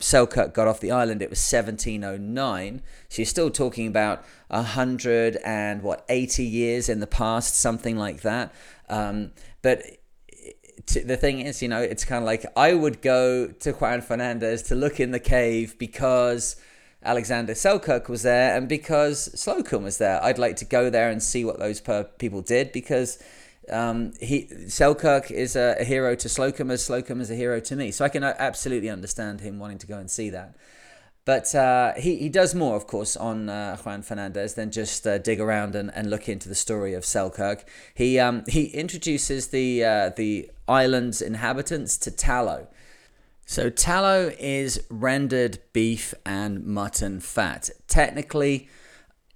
Selkirk got off the island, it was seventeen oh nine. So you're still talking about a hundred and what eighty years in the past, something like that. Um, but the thing is, you know, it's kind of like I would go to Juan Fernandez to look in the cave because Alexander Selkirk was there and because Slocum was there. I'd like to go there and see what those per- people did because um, he Selkirk is a, a hero to Slocum as Slocum is a hero to me. So I can absolutely understand him wanting to go and see that. But uh, he, he does more, of course, on uh, Juan Fernandez than just uh, dig around and, and look into the story of Selkirk. He um, he introduces the uh, the island's inhabitants to tallow. So tallow is rendered beef and mutton fat. Technically,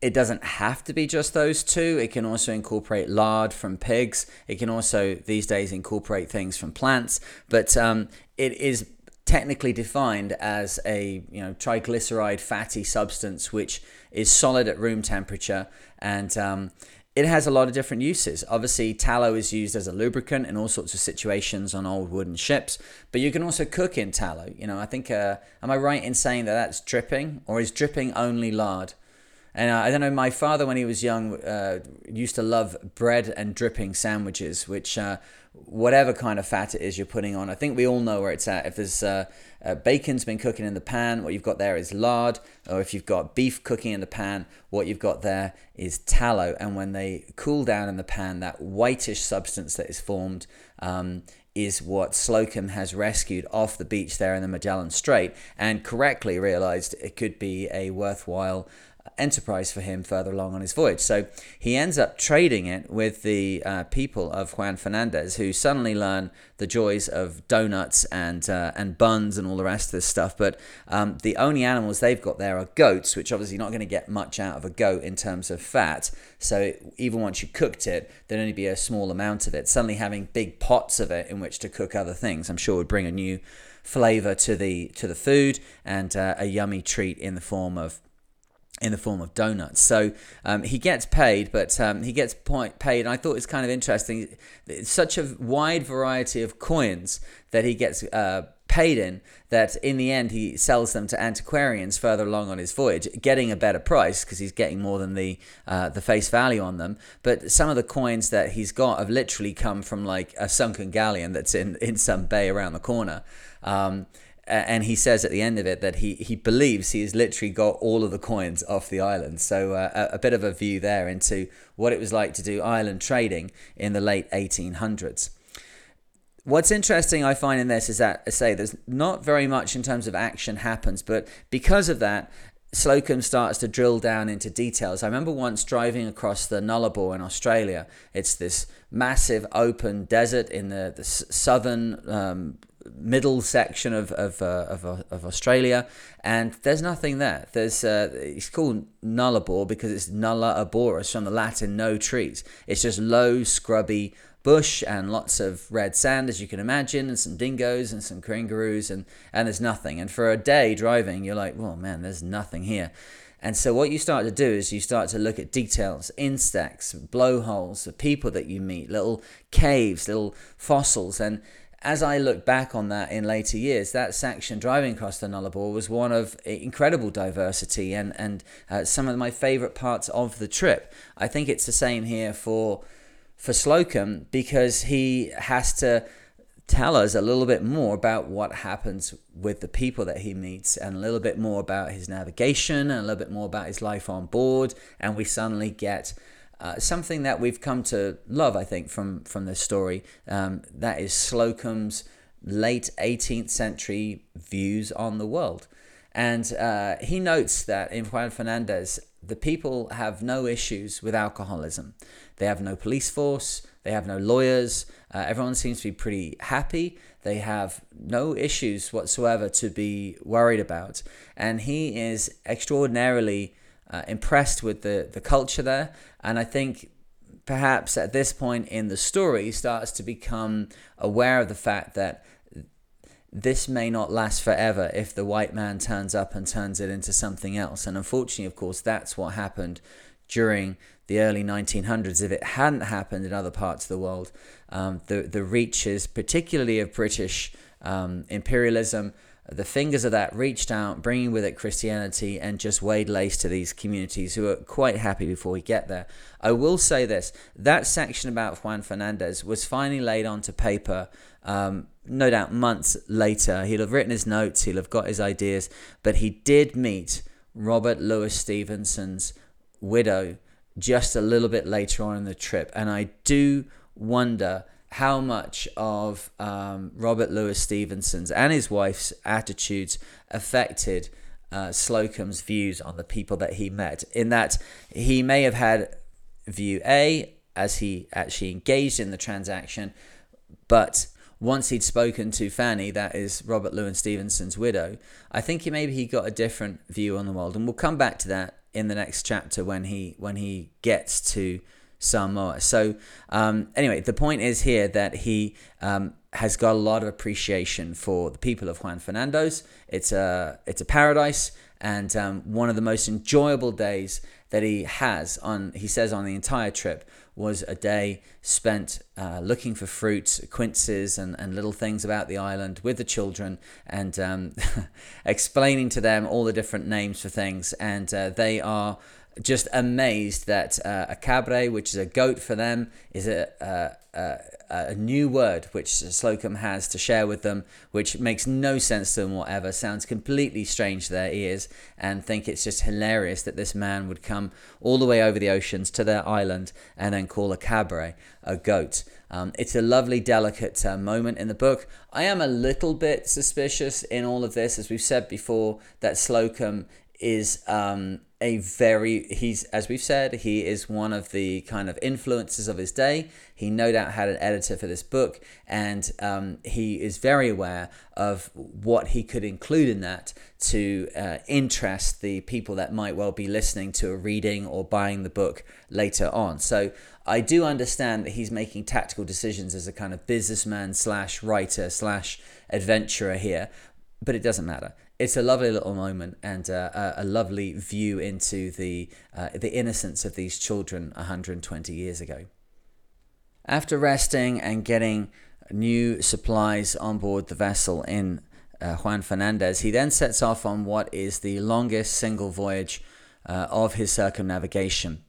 it doesn't have to be just those two. It can also incorporate lard from pigs. It can also, these days, incorporate things from plants. But um, it is technically defined as a you know triglyceride fatty substance which is solid at room temperature, and um, it has a lot of different uses. Obviously, tallow is used as a lubricant in all sorts of situations on old wooden ships, but you can also cook in tallow. You know, I think uh, am I right in saying that that's dripping, or is dripping only lard? And I don't know, my father, when he was young, uh, used to love bread and dripping sandwiches, which uh, whatever kind of fat it is you're putting on, I think we all know where it's at. If there's uh, uh, bacon's been cooking in the pan, what you've got there is lard. Or if you've got beef cooking in the pan, what you've got there is tallow. And when they cool down in the pan, that whitish substance that is formed um, is what Slocum has rescued off the beach there in the Magellan Strait, and correctly realized it could be a worthwhile enterprise for him further along on his voyage. So he ends up trading it with the uh, people of Juan Fernandez, who suddenly learn the joys of donuts and uh, and buns and all the rest of this stuff. But um, the only animals they've got there are goats, which obviously you're not going to get much out of a goat in terms of fat. So even once you cooked it, there'd only be a small amount of it. Suddenly having big pots of it in which to cook other things, I'm sure would bring a new flavor to the to the food, and uh, a yummy treat in the form of in the form of donuts. So um, he gets paid, but um, he gets point paid. And I thought it's kind of interesting, it's such a wide variety of coins that he gets uh, paid in, that in the end he sells them to antiquarians further along on his voyage, getting a better price because he's getting more than the uh, the face value on them. But some of the coins that he's got have literally come from like a sunken galleon that's in, in some bay around the corner. Um, And he says at the end of it that he, he believes he has literally got all of the coins off the island. So uh, a, a bit of a view there into what it was like to do island trading in the late eighteen hundreds. What's interesting I find in this is that, I say, there's not very much in terms of action happens, but because of that, Slocum starts to drill down into details. I remember once driving across the Nullarbor in Australia. It's this massive open desert in the, the southern um middle section of of, uh, of of Australia, and there's nothing there. There's uh, it's called Nullarbor because it's nulla arboris, from the Latin "no trees." It's just low, scrubby bush and lots of red sand, as you can imagine, and some dingoes and some kangaroos, and and there's nothing. And for a day driving, you're like, "Well, man, there's nothing here." And so what you start to do is you start to look at details, insects, blowholes, the people that you meet, little caves, little fossils, and as I look back on that in later years, that section driving across the Nullarbor was one of incredible diversity and, and uh, some of my favourite parts of the trip. I think it's the same here for, for Slocum, because he has to tell us a little bit more about what happens with the people that he meets, and a little bit more about his navigation, and a little bit more about his life on board, and we suddenly get Uh, something that we've come to love, I think, from, from this story, um, that is Slocum's late eighteenth century views on the world. And uh, he notes that in Juan Fernandez, the people have no issues with alcoholism. They have no police force. They have no lawyers. Uh, everyone seems to be pretty happy. They have no issues whatsoever to be worried about. And he is extraordinarily Uh, impressed with the, the culture there. And I think perhaps at this point in the story, he starts to become aware of the fact that this may not last forever if the white man turns up and turns it into something else. And unfortunately, of course, that's what happened during the early nineteen hundreds. If it hadn't happened in other parts of the world, um, the, the reaches, particularly of British um, imperialism, the fingers of that reached out, bringing with it Christianity, and just weighed lace to these communities who are quite happy before we get there. I will say this, that section about Juan Fernandez was finally laid onto paper, um, no doubt months later. He'll have written his notes, he'll have got his ideas, but he did meet Robert Louis Stevenson's widow just a little bit later on in the trip. And I do wonder how much of um, Robert Louis Stevenson's and his wife's attitudes affected uh, Slocum's views on the people that he met, in that he may have had view A as he actually engaged in the transaction, but once he'd spoken to Fanny, that is Robert Louis Stevenson's widow, I think he, maybe he got a different view on the world. And we'll come back to that in the next chapter when he when he gets to Samoa. So um, anyway, the point is here that he um, has got a lot of appreciation for the people of Juan Fernandez. It's a it's a paradise, and um, one of the most enjoyable days that he has on he says on the entire trip was a day spent uh, looking for fruits, quinces, and, and little things about the island with the children, and um, explaining to them all the different names for things, and uh, they are just amazed that uh, a cabre, which is a goat for them, is a, uh, uh, a new word which Slocum has to share with them, which makes no sense to them whatever, sounds completely strange to their ears, and think it's just hilarious that this man would come all the way over the oceans to their island and then call a cabre a goat. Um, it's a lovely, delicate uh, moment in the book. I am a little bit suspicious in all of this, as we've said before, that Slocum is um, a very, he's, as we've said, he is one of the kind of influences of his day. He no doubt had an editor for this book, and um, he is very aware of what he could include in that to uh, interest the people that might well be listening to a reading or buying the book later on. So I do understand that he's making tactical decisions as a kind of businessman slash writer slash adventurer here, but it doesn't matter. It's a lovely little moment and uh, a lovely view into the uh, the innocence of these children one hundred twenty years ago. After resting and getting new supplies on board the vessel in uh, Juan Fernandez, he then sets off on what is the longest single voyage uh, of his circumnavigation.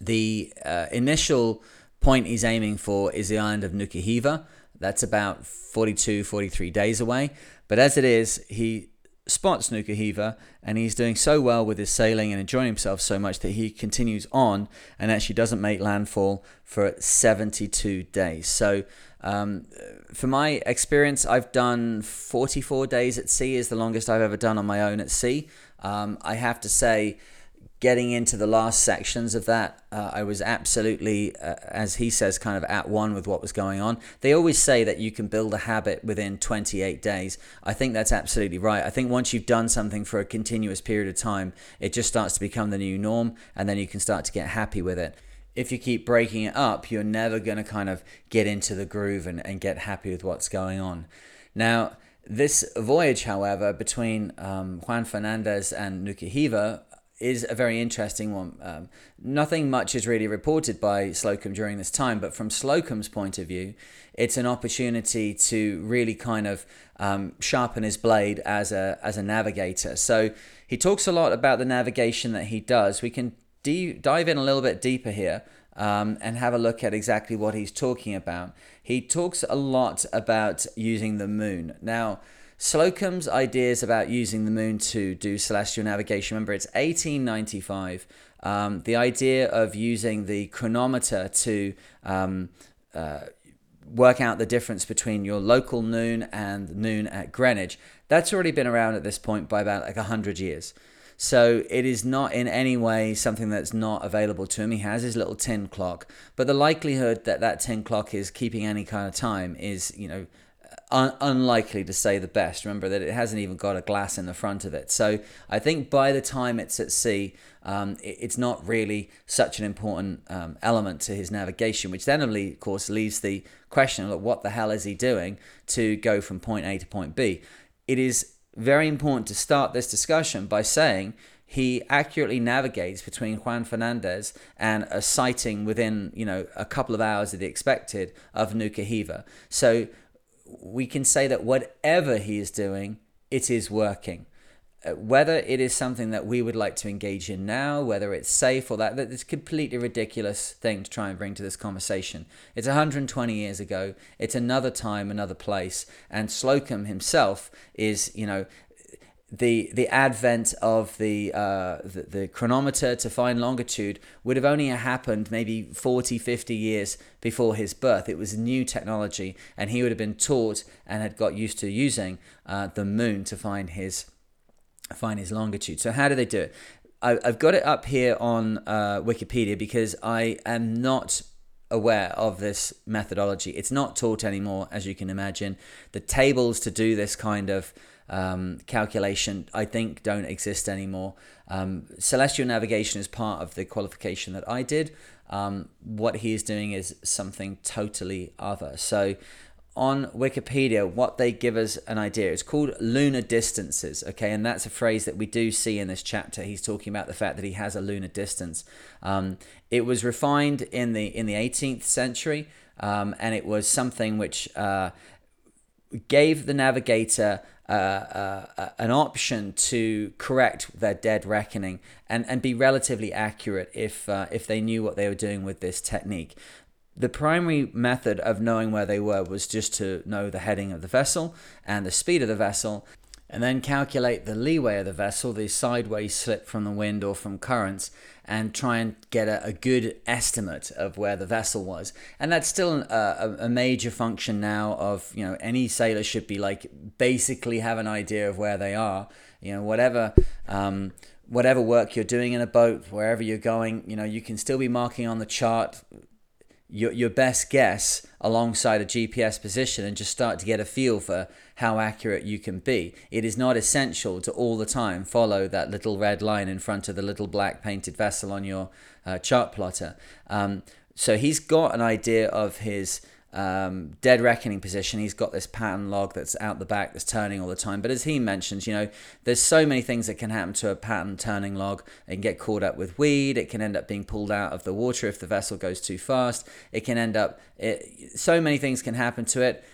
The uh, initial point he's aiming for is the island of Nuku Hiva. That's about forty-two, forty-three days away. But as it is, he spots Nuku Hiva, and he's doing so well with his sailing and enjoying himself so much that he continues on and actually doesn't make landfall for seventy-two days. So um, for my experience, I've done forty-four days at sea is the longest I've ever done on my own at sea. Um, I have to say, getting into the last sections of that, uh, I was absolutely, uh, as he says, kind of at one with what was going on. They always say that you can build a habit within twenty-eight days. I think that's absolutely right. I think once you've done something for a continuous period of time, it just starts to become the new norm, and then you can start to get happy with it. If you keep breaking it up, you're never going to kind of get into the groove and, and get happy with what's going on. Now, this voyage, however, between um, Juan Fernandez and Nuku Hiva is a very interesting one. Um, nothing much is really reported by Slocum during this time, but from Slocum's point of view, it's an opportunity to really kind of um, sharpen his blade as a as a navigator. So he talks a lot about the navigation that he does. We can de- dive in a little bit deeper here um, and have a look at exactly what he's talking about. He talks a lot about using the moon. Now, Slocum's ideas about using the moon to do celestial navigation, remember it's eighteen ninety-five, um, the idea of using the chronometer to um, uh, work out the difference between your local noon and noon at Greenwich, that's already been around at this point by about like one hundred years. So it is not in any way something that's not available to him. He has his little tin clock, but the likelihood that that tin clock is keeping any kind of time is, you know, unlikely to say the best. Remember that it hasn't even got a glass in the front of it. So I think by the time it's at sea, um, it's not really such an important um, element to his navigation, which then, of course, leaves the question, look, what the hell is he doing to go from point A to point B? It is very important to start this discussion by saying he accurately navigates between Juan Fernandez and a sighting within, you know, a couple of hours of the expected of Nuku Hiva. So we can say that whatever he is doing, it is working. Whether it is something that we would like to engage in now, whether it's safe or that, that's a completely ridiculous thing to try and bring to this conversation. It's one hundred twenty years ago. It's another time, another place. And Slocum himself is, you know, the the advent of the, uh, the the chronometer to find longitude would have only happened maybe forty, fifty years before his birth. It was new technology, and he would have been taught and had got used to using uh, the moon to find his find his longitude. So how do they do it? I, I've got it up here on uh, Wikipedia because I am not aware of this methodology. It's not taught anymore, as you can imagine. The tables to do this kind of Um, calculation, I think, don't exist anymore. Um, celestial navigation is part of the qualification that I did. Um, what he is doing is something totally other. So on Wikipedia, what they give us an idea, it's called lunar distances, okay? And that's a phrase that we do see in this chapter. He's talking about the fact that he has a lunar distance. Um, it was refined in the in the eighteenth century, um, and it was something which uh, gave the navigator Uh, uh, an option to correct their dead reckoning and, and be relatively accurate if uh, if they knew what they were doing with this technique. The primary method of knowing where they were was just to know the heading of the vessel and the speed of the vessel, and then calculate the leeway of the vessel, the sideways slip from the wind or from currents, and try and get a, a good estimate of where the vessel was. And that's still a, a major function now of, you know, any sailor should be like basically have an idea of where they are. You know, whatever um, whatever work you're doing in a boat, wherever you're going, you know, you can still be marking on the chart your your best guess alongside a G P S position and just start to get a feel for how accurate you can be. It is not essential to all the time follow that little red line in front of the little black painted vessel on your uh, chart plotter. Um, so he's got an idea of his um, dead reckoning position. He's got this pattern log that's out the back that's turning all the time. But as he mentions, you know, there's so many things that can happen to a pattern turning log. It can get caught up with weed. It can end up being pulled out of the water if the vessel goes too fast. It can end up... It, so many things can happen to it.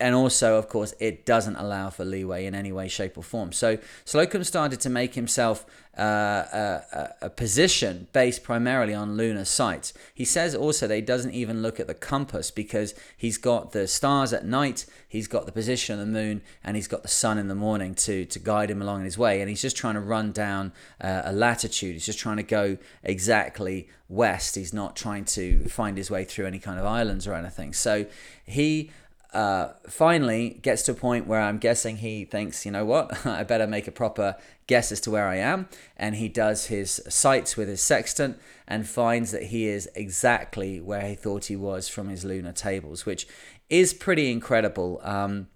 And also, of course, it doesn't allow for leeway in any way, shape or form. So Slocum started to make himself uh, a, a position based primarily on lunar sights. He says also that he doesn't even look at the compass because he's got the stars at night, he's got the position of the moon, and he's got the sun in the morning to, to guide him along his way. And he's just trying to run down uh, a latitude. He's just trying to go exactly west. He's not trying to find his way through any kind of islands or anything. So he... Uh, finally gets to a point where I'm guessing he thinks, you know what, I better make a proper guess as to where I am. And he does his sights with his sextant and finds that he is exactly where he thought he was from his lunar tables, which is pretty incredible. Um,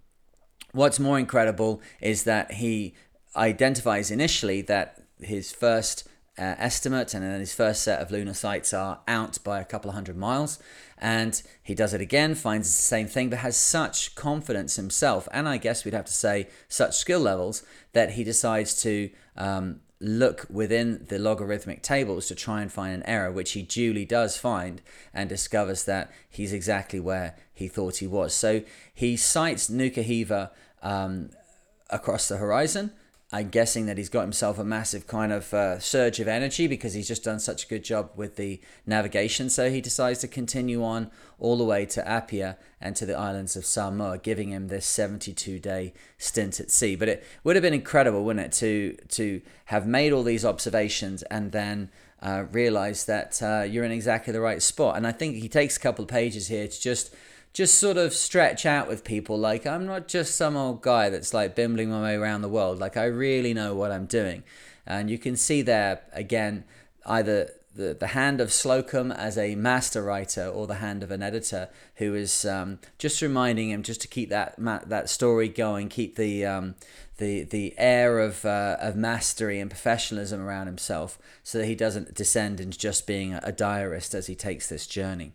what's more incredible is that he identifies initially that his first Uh, estimate and then his first set of lunar sights are out by a couple of hundred miles, and he does it again, finds the same thing, but has such confidence himself, and I guess we'd have to say such skill levels, that he decides to um, look within the logarithmic tables to try and find an error, which he duly does find, and discovers that he's exactly where he thought he was. So he sights Nuku Hiva um, across the horizon. I'm guessing that he's got himself a massive kind of uh, surge of energy because he's just done such a good job with the navigation. So he decides to continue on all the way to Apia and to the islands of Samoa, giving him this seventy-two day stint at sea. But it would have been incredible, wouldn't it, to to have made all these observations and then uh, realize that uh, you're in exactly the right spot. And I think he takes a couple of pages here to just... just sort of stretch out with people, like, I'm not just some old guy that's like bimbling my way around the world, like I really know what I'm doing. And you can see there, again, either the, the hand of Slocum as a master writer or the hand of an editor who is um, just reminding him just to keep that that story going, keep the um, the the air of, uh, of mastery and professionalism around himself so that he doesn't descend into just being a, a diarist as he takes this journey.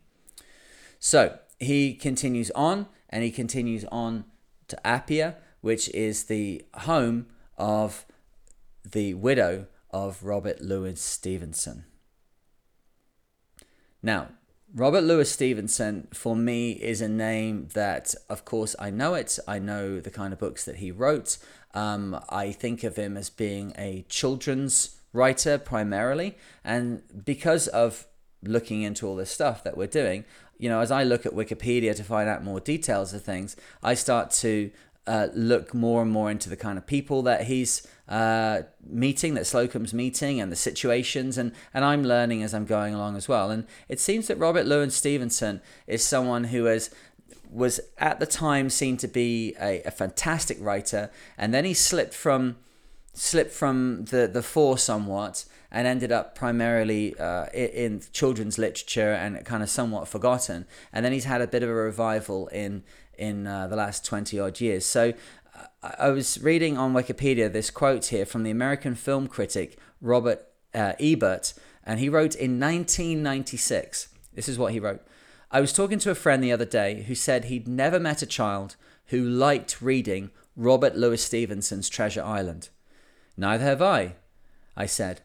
So... he continues on, and he continues on to Apia, which is the home of the widow of Robert Louis Stevenson. Now, Robert Louis Stevenson, for me, is a name that, of course, I know it. I know the kind of books that he wrote. Um, I think of him as being a children's writer primarily, and because of looking into all this stuff that we're doing, you know, as I look at Wikipedia to find out more details of things, I start to uh, look more and more into the kind of people that he's uh, meeting, that Slocum's meeting, and the situations, and, and I'm learning as I'm going along as well. And it seems that Robert Louis Stevenson is someone who has, was at the time seen to be a, a fantastic writer, and then he slipped from slipped from the, the fore somewhat, and ended up primarily uh, in children's literature and kind of somewhat forgotten. And then he's had a bit of a revival in in uh, the last twenty odd years. So uh, I was reading on Wikipedia this quote here from the American film critic Robert uh, Ebert, and he wrote in nineteen ninety-six, this is what he wrote: "I was talking to a friend the other day who said he'd never met a child who liked reading Robert Louis Stevenson's Treasure Island. Neither have I, I said.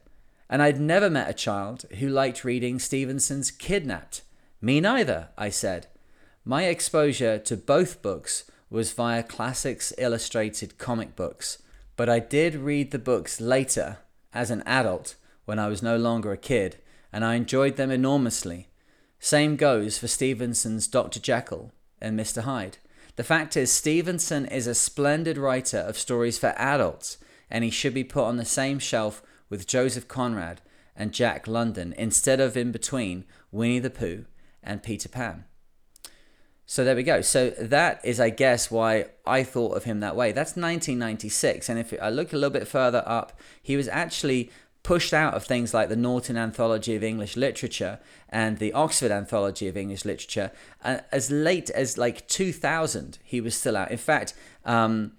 And I'd never met a child who liked reading Stevenson's Kidnapped. Me neither, I said. My exposure to both books was via classics illustrated comic books, but I did read the books later as an adult when I was no longer a kid, and I enjoyed them enormously. Same goes for Stevenson's Doctor Jekyll and Mister Hyde. The fact is, Stevenson is a splendid writer of stories for adults, and he should be put on the same shelf with Joseph Conrad and Jack London, instead of in between Winnie the Pooh and Peter Pan." So there we go. So that is, I guess, why I thought of him that way. That's nineteen ninety-six. And if I look a little bit further up, he was actually pushed out of things like the Norton Anthology of English Literature and the Oxford Anthology of English Literature. Uh, as late as like two thousand, he was still out. In fact, um,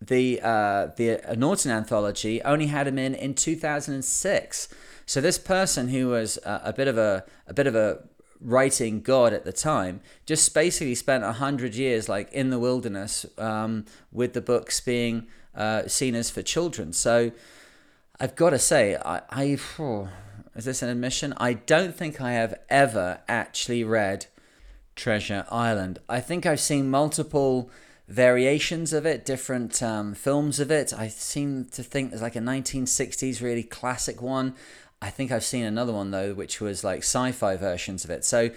the uh, the Norton Anthology only had him in in two thousand six. So this person who was uh, a bit of a a bit of a writing god at the time just basically spent a hundred years like in the wilderness, um, with the books being uh, seen as for children. So I've got to say, I, I oh, is this an admission? I don't think I have ever actually read Treasure Island. I think I've seen multiple variations of it, different um, films of it. I seem to think there's like a nineteen sixties really classic one. I think I've seen another one though, which was like sci-fi versions of it. So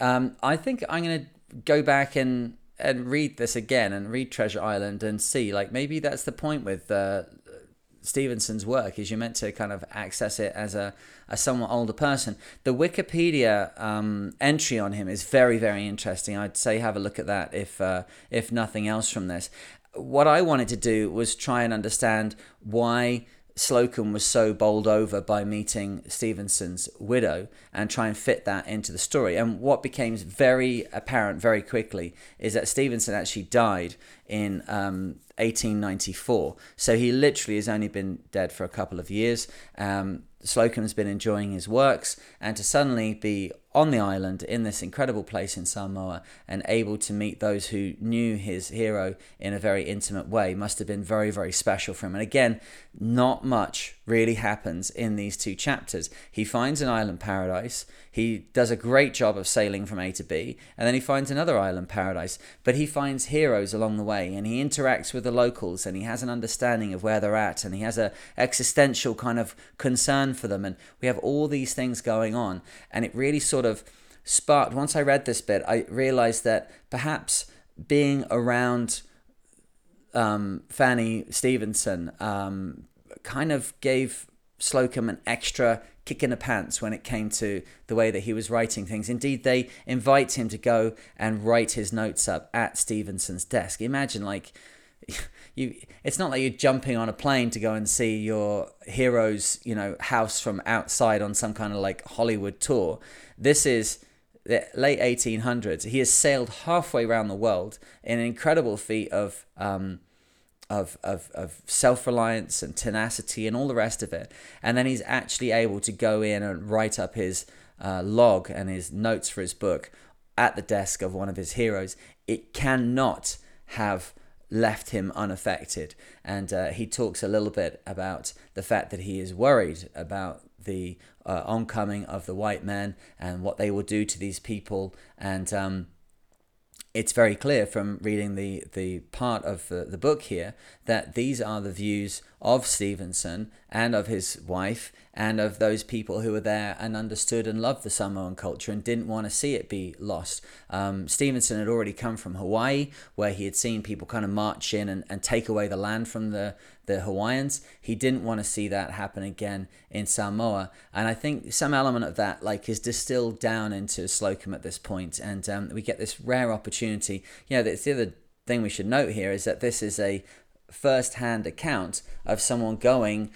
um, I think I'm going to go back and, and read this again and read Treasure Island and see, like, maybe that's the point with uh, Stevenson's work, is you're meant to kind of access it as a, a somewhat older person. The Wikipedia um, entry on him is very, very interesting. I'd say have a look at that if uh, if nothing else from this. What I wanted to do was try and understand why Slocum was so bowled over by meeting Stevenson's widow and try and fit that into the story. And what became very apparent very quickly is that Stevenson actually died in um, eighteen ninety-four. So he literally has only been dead for a couple of years. Um, Slocum's been enjoying his works, and to suddenly be on the island in this incredible place in Samoa and able to meet those who knew his hero in a very intimate way must have been very, very special for him. And again, not much really happens in these two chapters. He finds an island paradise. He does a great job of sailing from A to B, and then he finds another island paradise. But he finds heroes along the way, and he interacts with the locals, and he has an understanding of where they're at, and he has an existential kind of concern for them. And we have all these things going on, and it really sort of sparked, once I read this bit, I realized that perhaps being around um, Fanny Stevenson um, kind of gave Slocum an extra kick in the pants when it came to the way that he was writing things. Indeed, they invite him to go and write his notes up at Stevenson's desk. Imagine, like, you, it's not like you're jumping on a plane to go and see your hero's, you know, house from outside on some kind of like Hollywood tour. This is the late eighteen hundreds. He has sailed halfway around the world in an incredible feat of um, of of, of self-reliance and tenacity and all the rest of it. And then he's actually able to go in and write up his uh, log and his notes for his book at the desk of one of his heroes. It cannot have left him unaffected, and uh, he talks a little bit about the fact that he is worried about the uh, oncoming of the white men and what they will do to these people. And um, it's very clear from reading the the part of the, the book here that these are the views of Stevenson and of his wife and of those people who were there and understood and loved the Samoan culture and didn't want to see it be lost. Um, Stevenson had already come from Hawaii, where he had seen people kind of march in and, and take away the land from the, the Hawaiians. He didn't want to see that happen again in Samoa. And I think some element of that like is distilled down into Slocum at this point. And um, we get this rare opportunity. You know, that's the other thing we should note here, is that this is a first-hand account of someone going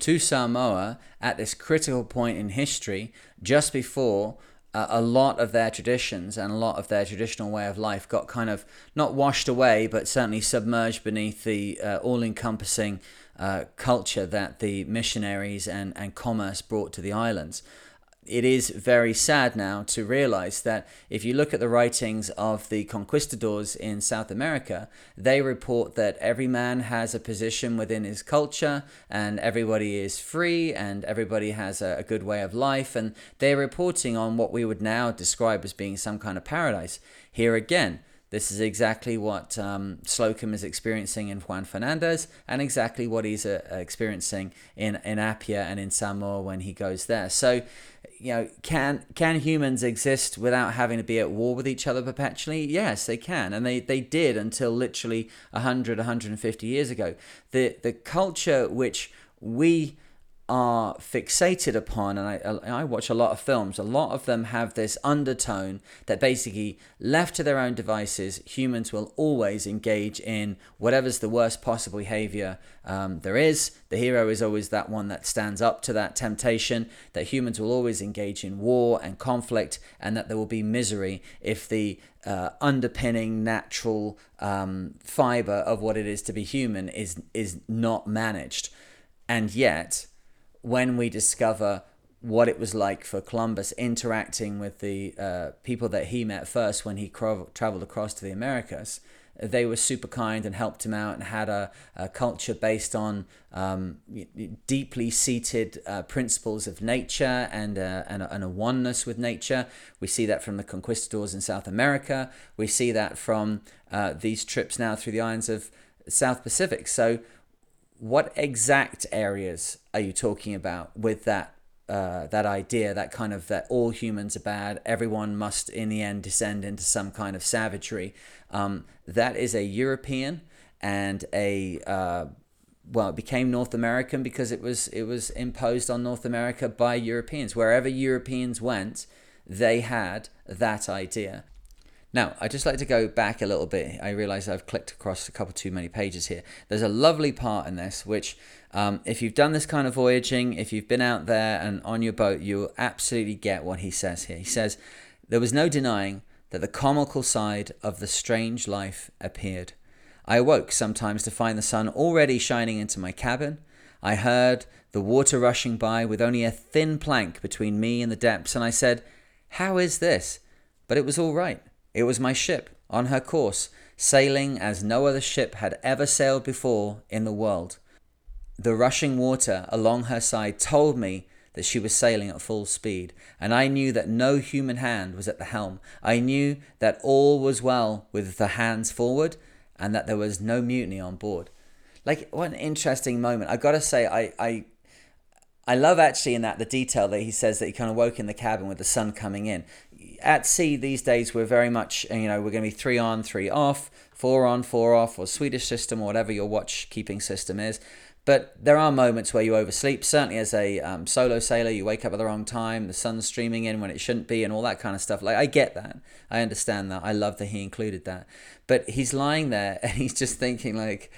to Samoa at this critical point in history, just before uh, a lot of their traditions and a lot of their traditional way of life got kind of not washed away, but certainly submerged beneath the uh, all-encompassing uh, culture that the missionaries and, and commerce brought to the islands. It is very sad now to realize that if you look at the writings of the conquistadors in South America, they report that every man has a position within his culture and everybody is free and everybody has a, a good way of life. And they're reporting on what we would now describe as being some kind of paradise. Here again, this is exactly what um, Slocum is experiencing in Juan Fernandez, and exactly what he's uh, experiencing in, in Apia and in Samoa when he goes there. So, you know, can can humans exist without having to be at war with each other perpetually? Yes, they can. And they, they did until literally one hundred, one hundred fifty years ago. The, the culture which we are fixated upon, and I, I watch a lot of films, a lot of them have this undertone that basically, left to their own devices, humans will always engage in whatever's the worst possible behavior um, there is. The hero is always that one that stands up to that temptation, that humans will always engage in war and conflict, and that there will be misery if the uh, underpinning natural um, fiber of what it is to be human is is not managed. And yet, when we discover what it was like for Columbus interacting with the uh, people that he met first when he cro- traveled across to the Americas, they were super kind and helped him out and had a, a culture based on um, deeply seated uh, principles of nature and a, and, a, and a oneness with nature. We see that from the conquistadors in South America. We see that from uh, these trips now through the islands of South Pacific. So what exact areas are you talking about with that uh, that idea, that kind of that all humans are bad, everyone must in the end descend into some kind of savagery? Um, that is a European and a, uh, well, it became North American because it was it was imposed on North America by Europeans. Wherever Europeans went, they had that idea. Now, I'd just like to go back a little bit. I realize I've clicked across a couple too many pages here. There's a lovely part in this, which um, if you've done this kind of voyaging, if you've been out there and on your boat, you'll absolutely get what he says here. He says, "There was no denying that the comical side of the strange life appeared. I awoke sometimes to find the sun already shining into my cabin. I heard the water rushing by with only a thin plank between me and the depths, and I said, 'How is this?' But it was all right. It was my ship, on her course, sailing as no other ship had ever sailed before in the world. The rushing water along her side told me that she was sailing at full speed, and I knew that no human hand was at the helm. I knew that all was well with the hands forward, and that there was no mutiny on board." Like, what an interesting moment. I gotta say, I... I I love actually in that the detail that he says that he kind of woke in the cabin with the sun coming in. At sea these days, we're very much, you know, we're going to be three on, three off, four on, four off, or Swedish system, or whatever your watch keeping system is. But there are moments where you oversleep. Certainly as a um, solo sailor, you wake up at the wrong time, the sun's streaming in when it shouldn't be, and all that kind of stuff. Like, I get that. I understand that. I love that he included that. But he's lying there and he's just thinking like,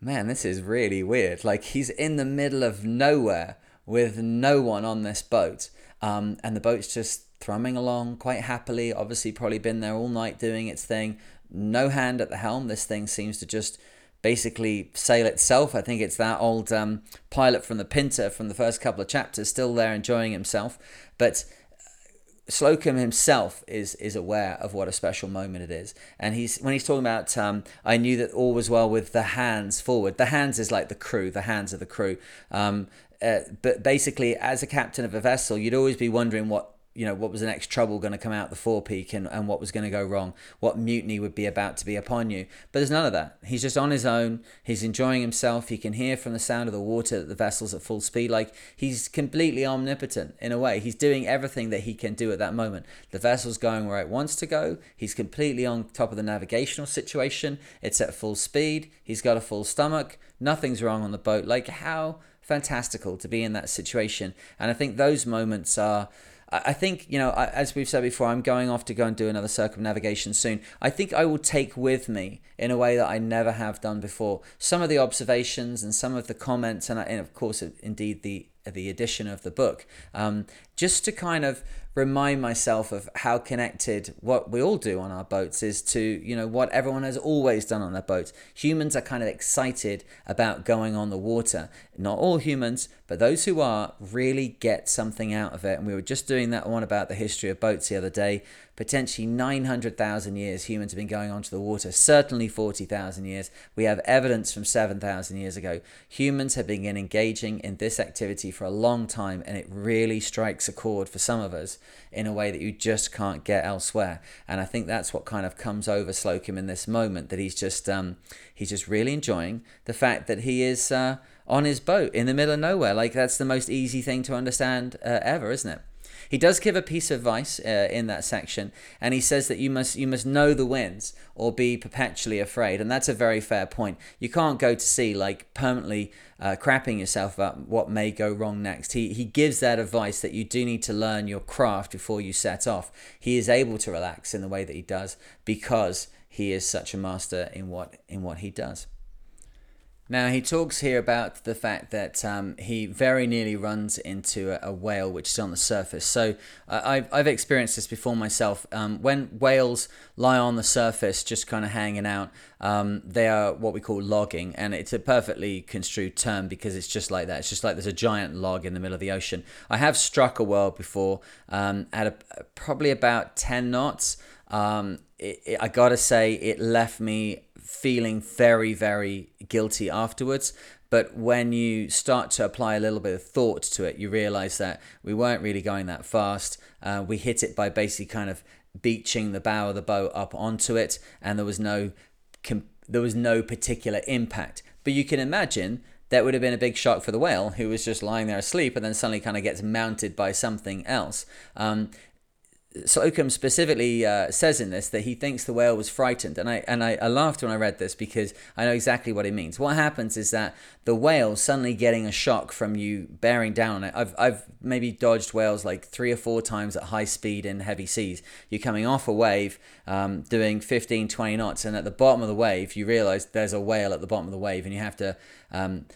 man, this is really weird. Like, he's in the middle of nowhere with no one on this boat, um, and the boat's just thrumming along quite happily, obviously probably been there all night doing its thing, no hand at the helm. This thing seems to just basically sail itself. I think it's that old um, pilot from the Pinter from the first couple of chapters still there enjoying himself, but Slocum himself is is aware of what a special moment it is. And he's when he's talking about, um, I knew that all was well with the hands forward. The hands is like the crew, the hands of the crew. Um, uh, but basically, as a captain of a vessel, you'd always be wondering what, you know, what was the next trouble going to come out the forepeak, and, and what was going to go wrong, what mutiny would be about to be upon you. But there's none of that. He's just on his own. He's enjoying himself. He can hear from the sound of the water that the vessel's at full speed. Like, he's completely omnipotent in a way. He's doing everything that he can do at that moment. The vessel's going where it wants to go. He's completely on top of the navigational situation. It's at full speed. He's got a full stomach. Nothing's wrong on the boat. Like, how fantastical to be in that situation. And I think those moments are... I think, you know, as we've said before, I'm going off to go and do another circumnavigation soon. I think I will take with me, in a way that I never have done before, some of the observations and some of the comments, and, I, and of course, indeed, the the edition of the book, um, just to kind of remind myself of how connected what we all do on our boats is to, you know, what everyone has always done on their boats. Humans are kind of excited about going on the water. Not all humans, but those who are really get something out of it. And we were just doing that one about the history of boats the other day. Potentially nine hundred thousand years humans have been going onto the water, certainly forty thousand years. We have evidence from seven thousand years ago. Humans have been engaging in this activity for a long time, and it really strikes a chord for some of us in a way that you just can't get elsewhere. And I think that's what kind of comes over Slocum in this moment, that he's just um, he's just really enjoying the fact that he is uh, on his boat in the middle of nowhere. Like, that's the most easy thing to understand uh, ever, isn't it? He does give a piece of advice uh, in that section, and he says that you must you must know the winds or be perpetually afraid, and that's a very fair point. You can't go to sea like permanently uh, crapping yourself up what may go wrong next. He he gives that advice that you do need to learn your craft before you set off. He is able to relax in the way that he does because he is such a master in what in what he does. Now, he talks here about the fact that um, he very nearly runs into a, a whale which is on the surface. So uh, I've, I've experienced this before myself. Um, when whales lie on the surface just kind of hanging out, um, they are what we call logging. And it's a perfectly construed term because it's just like that. It's just like there's a giant log in the middle of the ocean. I have struck a whale before um, at a, probably about ten knots. Um, it, it, I gotta say, it left me feeling very, very guilty afterwards. But when you start to apply a little bit of thought to it, you realize that we weren't really going that fast. Uh, we hit it by basically kind of beaching the bow of the boat up onto it, and there was no com- there was no particular impact. But you can imagine that would have been a big shock for the whale, who was just lying there asleep and then suddenly kind of gets mounted by something else. Um, Slocum specifically uh, says in this that he thinks the whale was frightened, and I and I, I laughed when I read this because I know exactly what it means. What happens is that the whale suddenly getting a shock from you bearing down on it. I've I've maybe dodged whales like three or four times at high speed in heavy seas. You're coming off a wave, um, doing fifteen, twenty knots, and at the bottom of the wave you realise there's a whale at the bottom of the wave, and you have to um,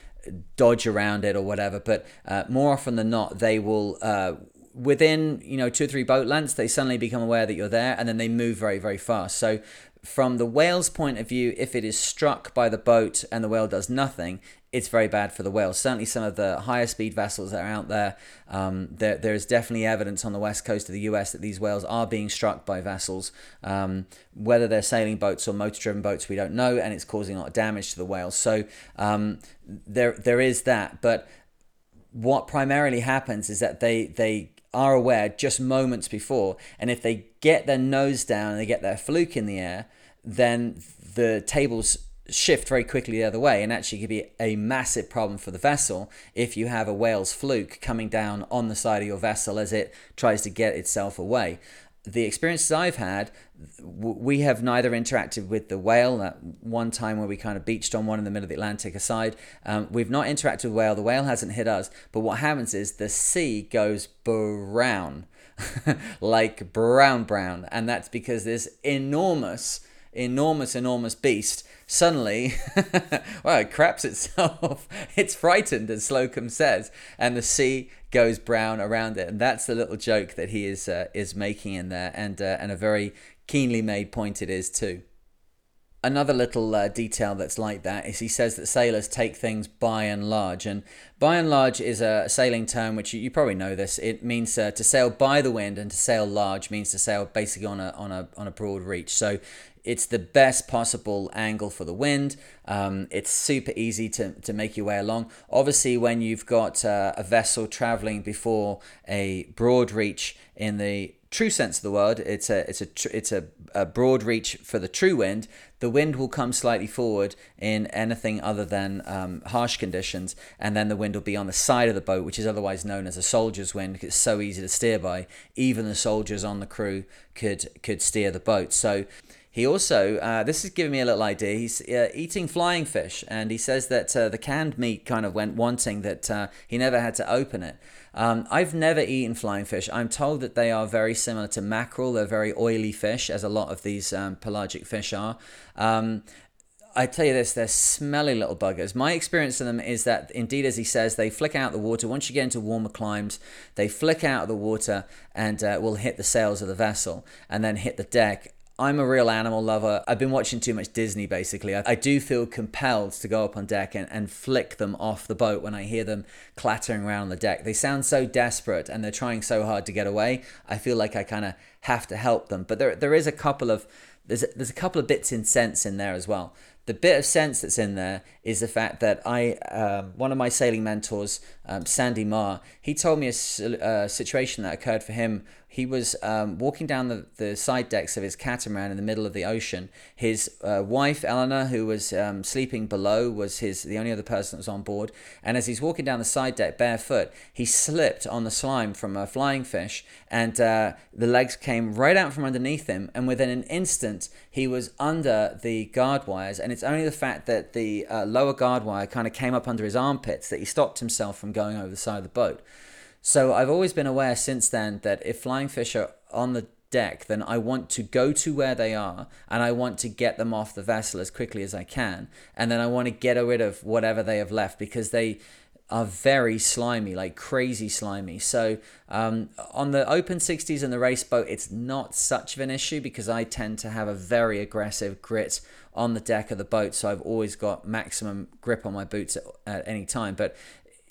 dodge around it or whatever. But uh, more often than not, they will. Uh, Within, you know, two or three boat lengths, they suddenly become aware that you're there, and then they move very, very fast. So from the whale's point of view, if it is struck by the boat and the whale does nothing, it's very bad for the whale. Certainly some of the higher speed vessels that are out there, um, there, there is definitely evidence on the west coast of the U S that these whales are being struck by vessels. Um, whether they're sailing boats or motor-driven boats, we don't know, and it's causing a lot of damage to the whales. So um, there, there is that. But what primarily happens is that they... they are aware just moments before, and if they get their nose down and they get their fluke in the air, then the tables shift very quickly the other way, and actually could be a massive problem for the vessel if you have a whale's fluke coming down on the side of your vessel as it tries to get itself away. The experiences I've had, we have neither interacted with the whale. That one time where we kind of beached on one in the middle of the Atlantic aside, um, we've not interacted with the whale. The whale hasn't hit us. But what happens is the sea goes brown, like brown, brown. And that's because this enormous, enormous, enormous beast suddenly, well, it craps itself. It's frightened, as Slocum says, and the sea goes brown around it, and that's the little joke that he is uh, is making in there, and uh, and a very keenly made point it is too. Another little uh, detail that's like that is he says that sailors take things by and large, and by and large is a sailing term which you, you probably know this. It means uh, to sail by the wind, and to sail large means to sail basically on a on a on a broad reach. So it's the best possible angle for the wind. Um, it's super easy to, to make your way along. Obviously, when you've got uh, a vessel traveling before a broad reach in the true sense of the word, it's a it's a tr- it's a, a broad reach for the true wind. The wind will come slightly forward in anything other than um, harsh conditions, and then the wind will be on the side of the boat, which is otherwise known as a soldier's wind, because it's so easy to steer by. Even the soldiers on the crew could could steer the boat. So. He also, uh, this is giving me a little idea, he's uh, eating flying fish, and he says that uh, the canned meat kind of went wanting, that uh, he never had to open it. Um, I've never eaten flying fish. I'm told that they are very similar to mackerel. They're very oily fish, as a lot of these um, pelagic fish are. Um, I tell you this, they're smelly little buggers. My experience of them is that, indeed, as he says, they flick out of the water. Once you get into warmer climes, they flick out of the water and uh, will hit the sails of the vessel and then hit the deck. I'm a real animal lover. I've been watching too much Disney, basically. I, I do feel compelled to go up on deck and, and flick them off the boat when I hear them clattering around on the deck. They sound so desperate and they're trying so hard to get away. I feel like I kind of have to help them. But there, there is a couple of there's a, there's a couple of bits in sense in there as well. The bit of sense that's in there is the fact that I, um, one of my sailing mentors, um, Sandy Marr, he told me a uh, situation that occurred for him. He was um, walking down the, the side decks of his catamaran in the middle of the ocean. His uh, wife, Eleanor, who was um, sleeping below, was his the only other person that was on board. And as he's walking down the side deck barefoot, he slipped on the slime from a flying fish, and uh, the legs came right out from underneath him. And within an instant, he was under the guard wires, and it's only the fact that the uh, lower guard wire kind of came up under his armpits that he stopped himself from going over the side of the boat. So I've always been aware since then that if flying fish are on the deck, then I want to go to where they are, and I want to get them off the vessel as quickly as I can, and then I want to get rid of whatever they have left, because they are very slimy, like crazy slimy. So um, on the open sixties and the race boat, it's not such of an issue, because I tend to have a very aggressive grit on the deck of the boat, so I've always got maximum grip on my boots at, at any time. But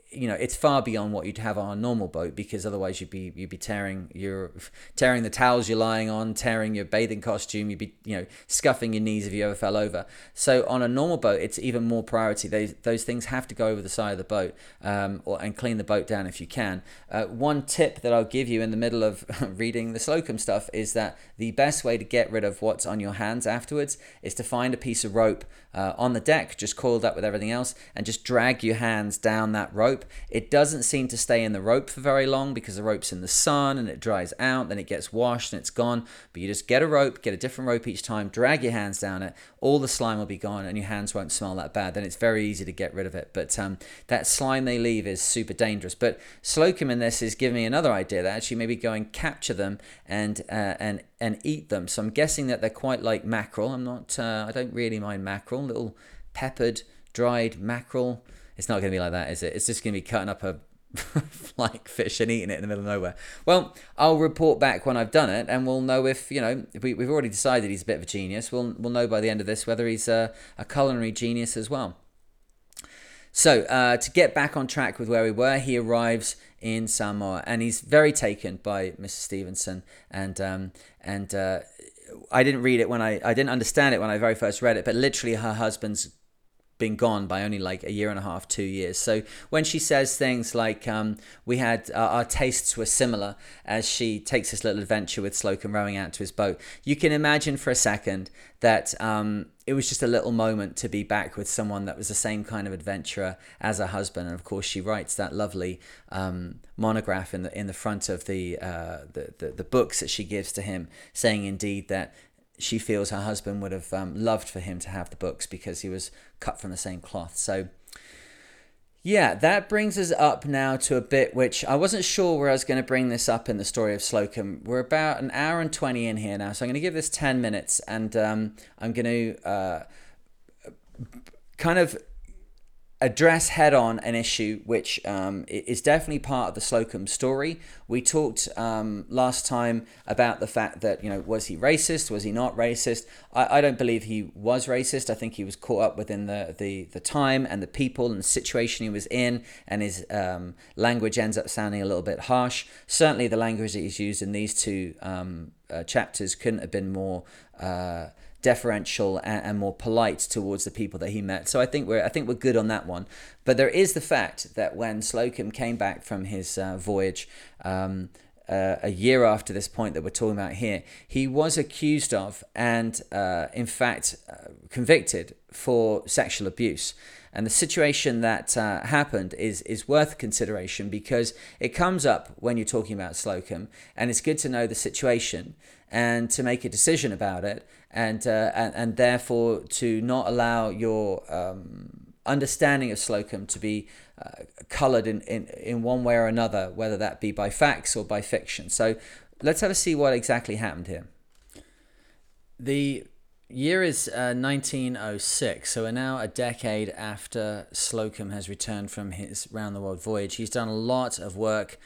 you know, it's far beyond what you'd have on a normal boat, because otherwise you'd be you'd be tearing your tearing the towels you're lying on, tearing your bathing costume, you'd be, you know, scuffing your knees if you ever fell over. So on a normal boat, it's even more priority. Those those things have to go over the side of the boat, um, or and clean the boat down if you can. Uh, one tip that I'll give you in the middle of reading the Slocum stuff is that the best way to get rid of what's on your hands afterwards is to find a piece of rope uh, on the deck, just coiled up with everything else, and just drag your hands down that rope. It doesn't seem to stay in the rope for very long, because the rope's in the sun and it dries out, then it gets washed and it's gone. But you just get a rope, get a different rope each time, drag your hands down it, all the slime will be gone and your hands won't smell that bad. Then it's very easy to get rid of it. But um, that slime they leave is super dangerous. But Slocum in this is giving me another idea, that actually maybe go and capture them and uh, and and eat them. So I'm guessing that they're quite like mackerel. I'm not, uh, I don't really mind mackerel, little peppered, dried mackerel. It's not going to be like that, is it? It's just going to be cutting up a flying fish and eating it in the middle of nowhere. Well, I'll report back when I've done it, and we'll know if, you know, if we, we've already decided he's a bit of a genius. We'll, we'll know by the end of this whether he's a, a culinary genius as well. So uh, to get back on track with where we were, he arrives in Samoa, and he's very taken by Missus Stevenson, and um, and uh, I didn't read it when I, I didn't understand it when I very first read it, but literally her husband's been gone by only like a year and a half, two years. So when she says things like, um, we had, uh, our tastes were similar, as she takes this little adventure with Slocum rowing out to his boat, you can imagine for a second that um, it was just a little moment to be back with someone that was the same kind of adventurer as her husband. And of course she writes that lovely um, monograph in the in the front of the, uh, the, the, the books that she gives to him, saying indeed that she feels her husband would have um, loved for him to have the books, because he was cut from the same cloth. So yeah, that brings us up now to a bit which I wasn't sure where I was going to bring this up in the story of Slocum. We're about an hour and twenty in here now, so I'm going to give this ten minutes, and um, I'm going to uh, kind of address head-on an issue which um, is definitely part of the Slocum story. We talked um, last time about the fact that, you know, was he racist? Was he not racist? I, I don't believe he was racist. I think he was caught up within the, the, the time and the people and the situation he was in, and his um, language ends up sounding a little bit harsh. Certainly the language that he's used in these two um, uh, chapters couldn't have been more Uh, deferential and, and more polite towards the people that he met. So I think we're I think we're good on that one. But there is the fact that when Slocum came back from his uh, voyage um, uh, a year after this point that we're talking about here, he was accused of and uh, in fact uh, convicted for sexual abuse. And the situation that uh, happened is is worth consideration, because it comes up when you're talking about Slocum, and it's good to know the situation and to make a decision about it, and uh, and, and therefore to not allow your um, understanding of Slocum to be uh, coloured in, in, in one way or another, whether that be by facts or by fiction. So let's have a see what exactly happened here. The year is uh, nineteen oh six, so we're now a decade after Slocum has returned from his round-the-world voyage. He's done a lot of work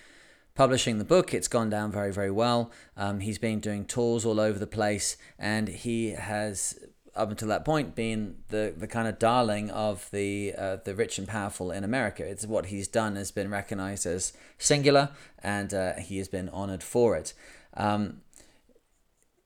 publishing the book. It's gone down very, very well. Um, he's been doing tours all over the place, and he has, up until that point, been the, the kind of darling of the uh, the rich and powerful in America. It's what he's done has been recognized as singular, and uh, he has been honored for it. Um,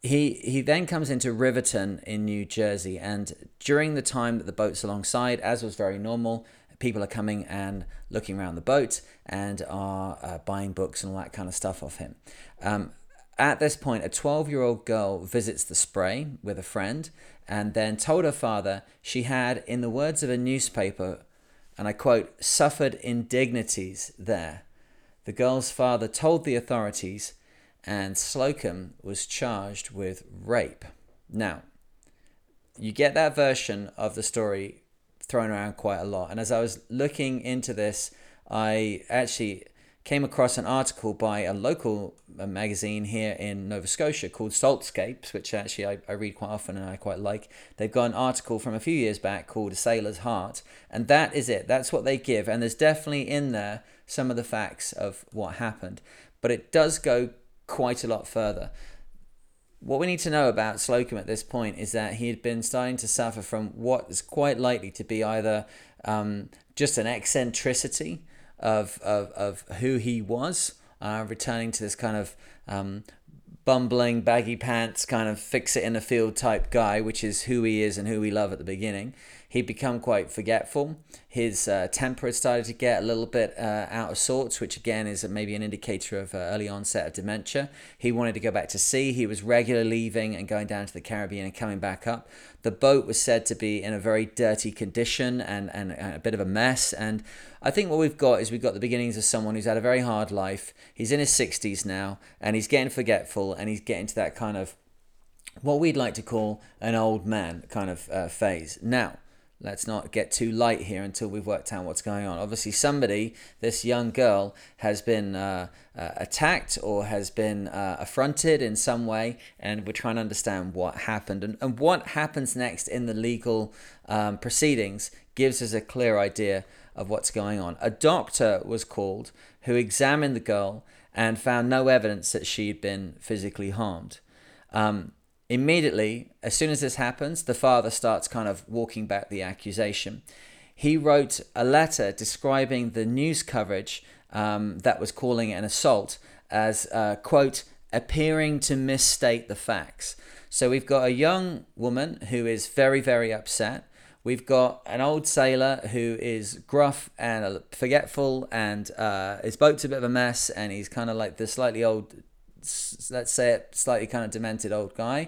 He he then comes into Riverton in New Jersey, and during the time that the boat's alongside, as was very normal, people are coming and looking around the boat and are uh, buying books and all that kind of stuff off him. Um, at this point, a twelve-year-old girl visits the Spray with a friend and then told her father she had, in the words of a newspaper, and I quote, suffered indignities there. The girl's father told the authorities, and Slocum was charged with rape. Now, you get that version of the story thrown around quite a lot. And as I was looking into this, I actually came across an article by a local magazine here in Nova Scotia called Saltscapes, which actually I, I read quite often and I quite like. They've got an article from a few years back called A Sailor's Heart. And that is it. That's what they give. And there's definitely in there some of the facts of what happened. But it does go quite a lot further. What we need to know about Slocum at this point is that he had been starting to suffer from what is quite likely to be either um, just an eccentricity of, of, of who he was, uh, returning to this kind of um, bumbling, baggy pants, kind of fix it in the field type guy, which is who he is and who we love at the beginning. He'd become quite forgetful. His uh, temper had started to get a little bit uh, out of sorts, which again is maybe an indicator of uh, early onset of dementia. He wanted to go back to sea. He was regularly leaving and going down to the Caribbean and coming back up. The boat was said to be in a very dirty condition and, and, and a bit of a mess. And I think what we've got is we've got the beginnings of someone who's had a very hard life. He's in his sixties now, and he's getting forgetful, and he's getting to that kind of what we'd like to call an old man kind of uh, phase. Now, let's not get too light here until we've worked out what's going on. Obviously, somebody, this young girl, has been uh, uh, attacked or has been uh, affronted in some way, and we're trying to understand what happened. And, and what happens next in the legal um, proceedings gives us a clear idea of what's going on. A doctor was called who examined the girl and found no evidence that she had been physically harmed. Um, Immediately, as soon as this happens, the father starts kind of walking back the accusation. He wrote a letter describing the news coverage um, that was calling it an assault as, uh, quote, appearing to misstate the facts. So we've got a young woman who is very, very upset. We've got an old sailor who is gruff and forgetful, and uh, his boat's a bit of a mess, and he's kind of like the slightly old, let's say it, slightly kind of demented old guy.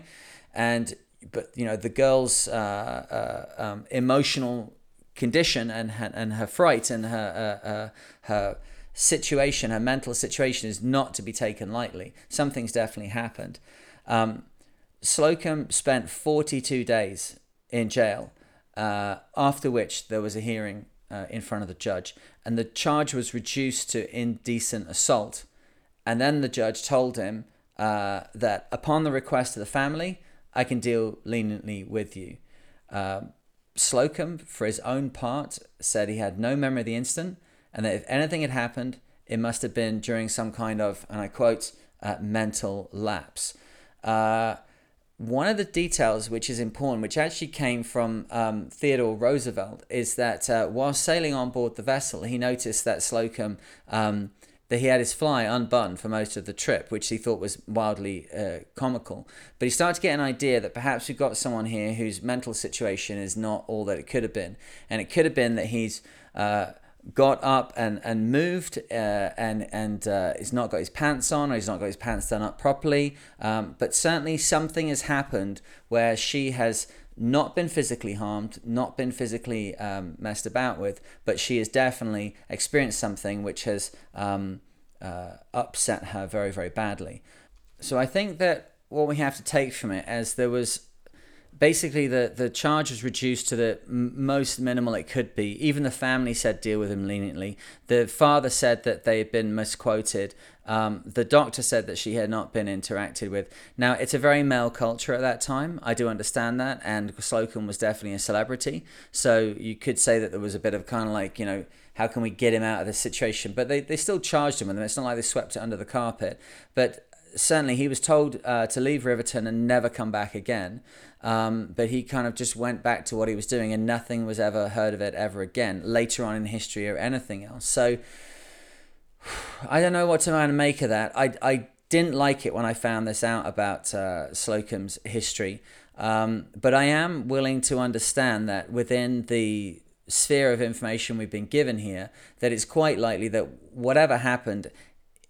And but you know, the girl's uh, uh, um, emotional condition and her, and her fright and her uh, uh, her situation, her mental situation, is not to be taken lightly. Something's definitely happened. Um, Slocum spent forty-two days in jail, uh, after which there was a hearing uh, in front of the judge, and the charge was reduced to indecent assault. And then the judge told him uh, that upon the request of the family, I can deal leniently with you. Uh, Slocum, for his own part, said he had no memory of the incident, and that if anything had happened, it must have been during some kind of, and I quote, uh, mental lapse. Uh, one of the details which is important, which actually came from um, Theodore Roosevelt, is that uh, while sailing on board the vessel, he noticed that Slocum... Um, that he had his fly unbuttoned for most of the trip, which he thought was wildly uh, comical. But he started to get an idea that perhaps we've got someone here whose mental situation is not all that it could have been. And it could have been that he's uh, got up and, and moved uh, and, and uh, he's not got his pants on, or he's not got his pants done up properly. Um, but certainly something has happened where she has not been physically harmed, not been physically um, messed about with, but she has definitely experienced something which has um, uh, upset her very, very badly. So I think that what we have to take from it is there was basically the, the charge was reduced to the most minimal it could be. Even the family said deal with him leniently. The father said that they had been misquoted. Um, the doctor said that she had not been interacted with. Now, it's a very male culture at that time. I do understand that. And Slocum was definitely a celebrity. So you could say that there was a bit of kind of like, you know, how can we get him out of this situation? But they, they still charged him with them. It's not like they swept it under the carpet. But certainly he was told uh, to leave Riverton and never come back again. Um, but he kind of just went back to what he was doing, and nothing was ever heard of it ever again later on in history or anything else. So I don't know what to make of that. I, I didn't like it when I found this out about uh, Slocum's history, um, but I am willing to understand that within the sphere of information we've been given here, that it's quite likely that whatever happened,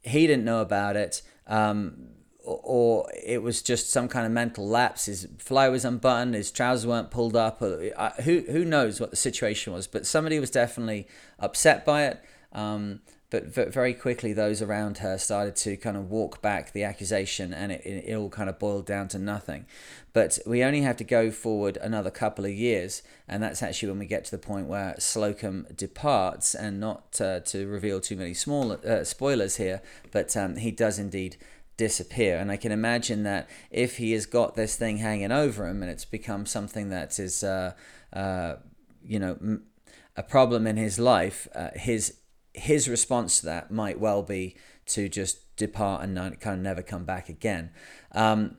he didn't know about it, um, or it was just some kind of mental lapse. His fly was unbuttoned, his trousers weren't pulled up. Or, uh, who who knows what the situation was, but somebody was definitely upset by it. Um, but very quickly, those around her started to kind of walk back the accusation, and it, it all kind of boiled down to nothing. But we only have to go forward another couple of years, and that's actually when we get to the point where Slocum departs, and not uh, to reveal too many small uh, spoilers here, but um, he does indeed disappear. And I can imagine that if he has got this thing hanging over him, and it's become something that is, uh, uh, you know, m- a problem in his life, uh, his His response to that might well be to just depart and not, kind of never come back again. Um,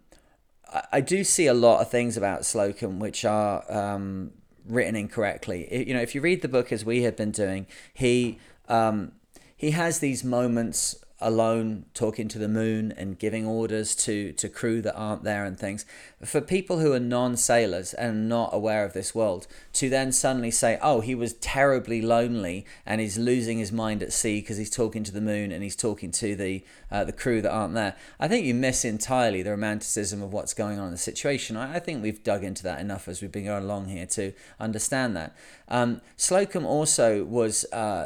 I, I do see a lot of things about Slocum which are um, written incorrectly. It, you know, if you read the book as we have been doing, he um, he has these moments alone, talking to the moon and giving orders to to crew that aren't there and things. For people who are non-sailors and not aware of this world, to then suddenly say, oh, he was terribly lonely and he's losing his mind at sea because he's talking to the moon and he's talking to the uh, the crew that aren't there. I think you miss entirely the romanticism of what's going on in the situation. I, I think we've dug into that enough as we've been going along here to understand that. Um, Slocum also was uh,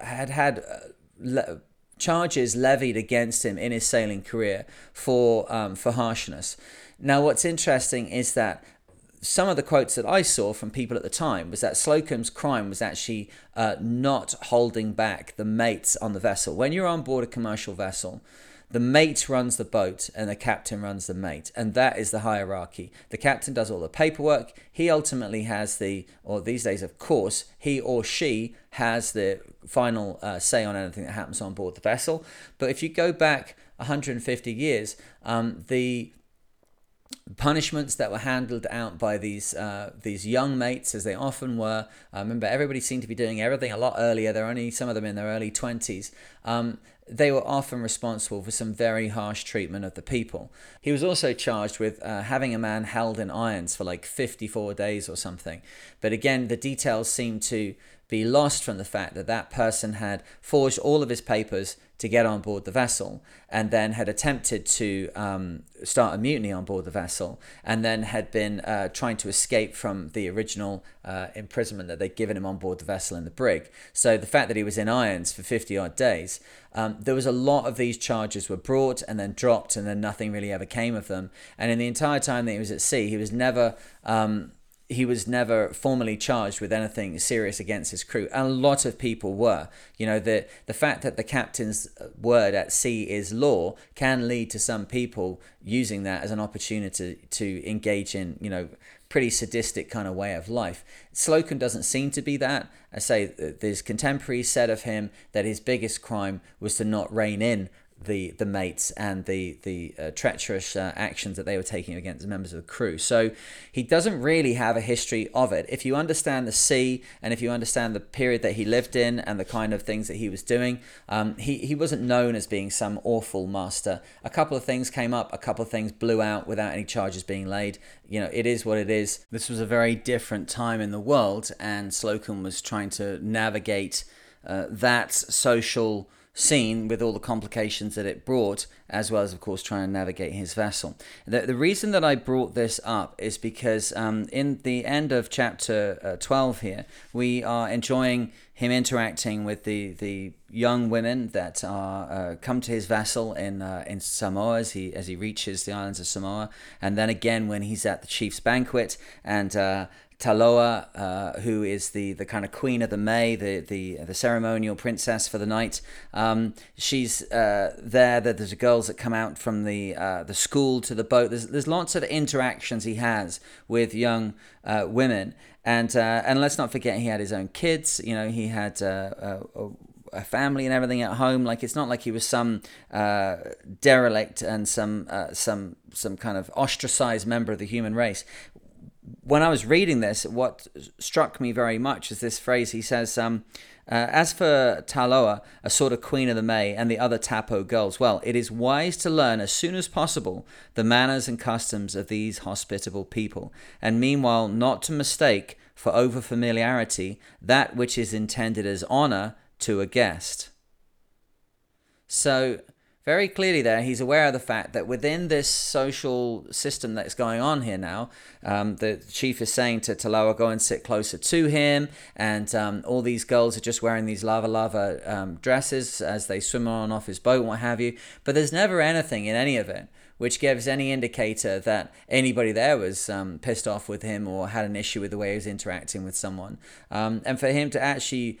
had had uh, le- charges levied against him in his sailing career for um, for harshness. Now, what's interesting is that some of the quotes that I saw from people at the time was that Slocum's crime was actually uh, not holding back the mates on the vessel. When you're on board a commercial vessel, the mate runs the boat and the captain runs the mate, and that is the hierarchy. The captain does all the paperwork. He ultimately has the, or these days, of course, he or she has the final uh, say on anything that happens on board the vessel. But if you go back one hundred fifty years, um, the punishments that were handled out by these uh, these young mates, as they often were, I remember everybody seemed to be doing everything a lot earlier. There were only some of them in their early twenties. Um, they were often responsible for some very harsh treatment of the people. He was also charged with uh, having a man held in irons for like fifty-four days or something. But again, the details seem to be lost from the fact that that person had forged all of his papers to get on board the vessel, and then had attempted to um, start a mutiny on board the vessel, and then had been uh, trying to escape from the original uh, imprisonment that they'd given him on board the vessel in the brig. So the fact that he was in irons for fifty odd days, um, there was a lot of these charges were brought and then dropped, and then nothing really ever came of them. And in the entire time that he was at sea, he was never... Um, He was never formally charged with anything serious against his crew. And a lot of people were. You know, the, the fact that the captain's word at sea is law can lead to some people using that as an opportunity to, to engage in, you know, pretty sadistic kind of way of life. Slocum doesn't seem to be that. I say there's contemporaries said of him that his biggest crime was to not rein in the the mates and the the uh, treacherous uh, actions that they were taking against the members of the crew. So he doesn't really have a history of it. If you understand the sea, and if you understand the period that he lived in and the kind of things that he was doing, um, he, he wasn't known as being some awful master. A couple of things came up, a couple of things blew out without any charges being laid. You know, it is what it is. This was a very different time in the world, and Slocum was trying to navigate uh, that social scene with all the complications that it brought, as well as, of course, trying to navigate his vessel. The, the reason that I brought this up is because um, in the end of chapter uh, twelve here, we are enjoying him interacting with the, the young women that are uh, come to his vessel in uh, in Samoa as he, as he reaches the islands of Samoa. And then again, when he's at the chief's banquet, and uh, Taloa, uh, who is the, the kind of queen of the May, the, the, the ceremonial princess for the night, um, she's uh, there. There's the girls that come out from the uh, the school to the boat. There's there's lots of interactions he has with young uh, women, and uh, and let's not forget he had his own kids. You know, he had uh, a, a family and everything at home. Like, it's not like he was some uh, derelict and some uh, some some kind of ostracized member of the human race. when I was reading this, what struck me very much is this phrase. He says, um, uh, as for Taloa, a sort of queen of the May, and the other Tapo girls, well, it is wise to learn as soon as possible the manners and customs of these hospitable people, and meanwhile not to mistake for over-familiarity that which is intended as honour to a guest. So very clearly there, he's aware of the fact that within this social system that's going on here now, um, the chief is saying to Taloa, go and sit closer to him, and um, all these girls are just wearing these lava-lava um, dresses as they swim on and off his boat and what have you, but there's never anything in any of it which gives any indicator that anybody there was um, pissed off with him or had an issue with the way he was interacting with someone. Um, and for him to actually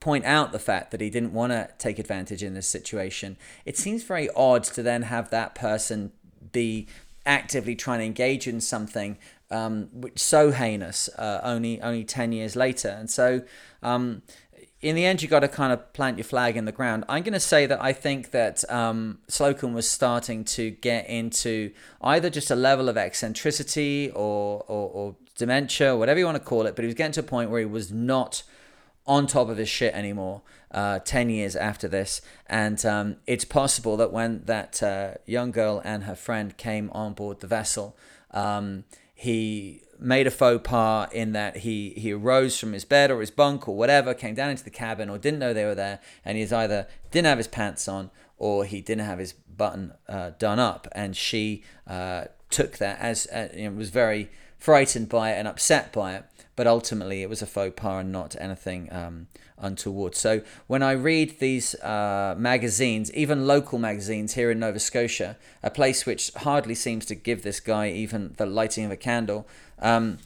point out the fact that he didn't want to take advantage in this situation, it seems very odd to then have that person be actively trying to engage in something um, which so heinous uh, only only ten years later. And so um, in the end, you got to kind of plant your flag in the ground. I'm going to say that I think that um, Slocum was starting to get into either just a level of eccentricity or, or, or dementia, whatever you want to call it, but he was getting to a point where he was not on top of his shit anymore uh, ten years after this. And um, it's possible that when that uh, young girl and her friend came on board the vessel, um, he made a faux pas in that he, he arose from his bed or his bunk or whatever, came down into the cabin, or didn't know they were there, and he's either didn't have his pants on or he didn't have his button uh, done up. And she uh, took that as, uh, you know, was very frightened by it and upset by it. But ultimately, it was a faux pas and not anything um, untoward. So when I read these uh, magazines, even local magazines here in Nova Scotia, a place which hardly seems to give this guy even the lighting of a candle, um,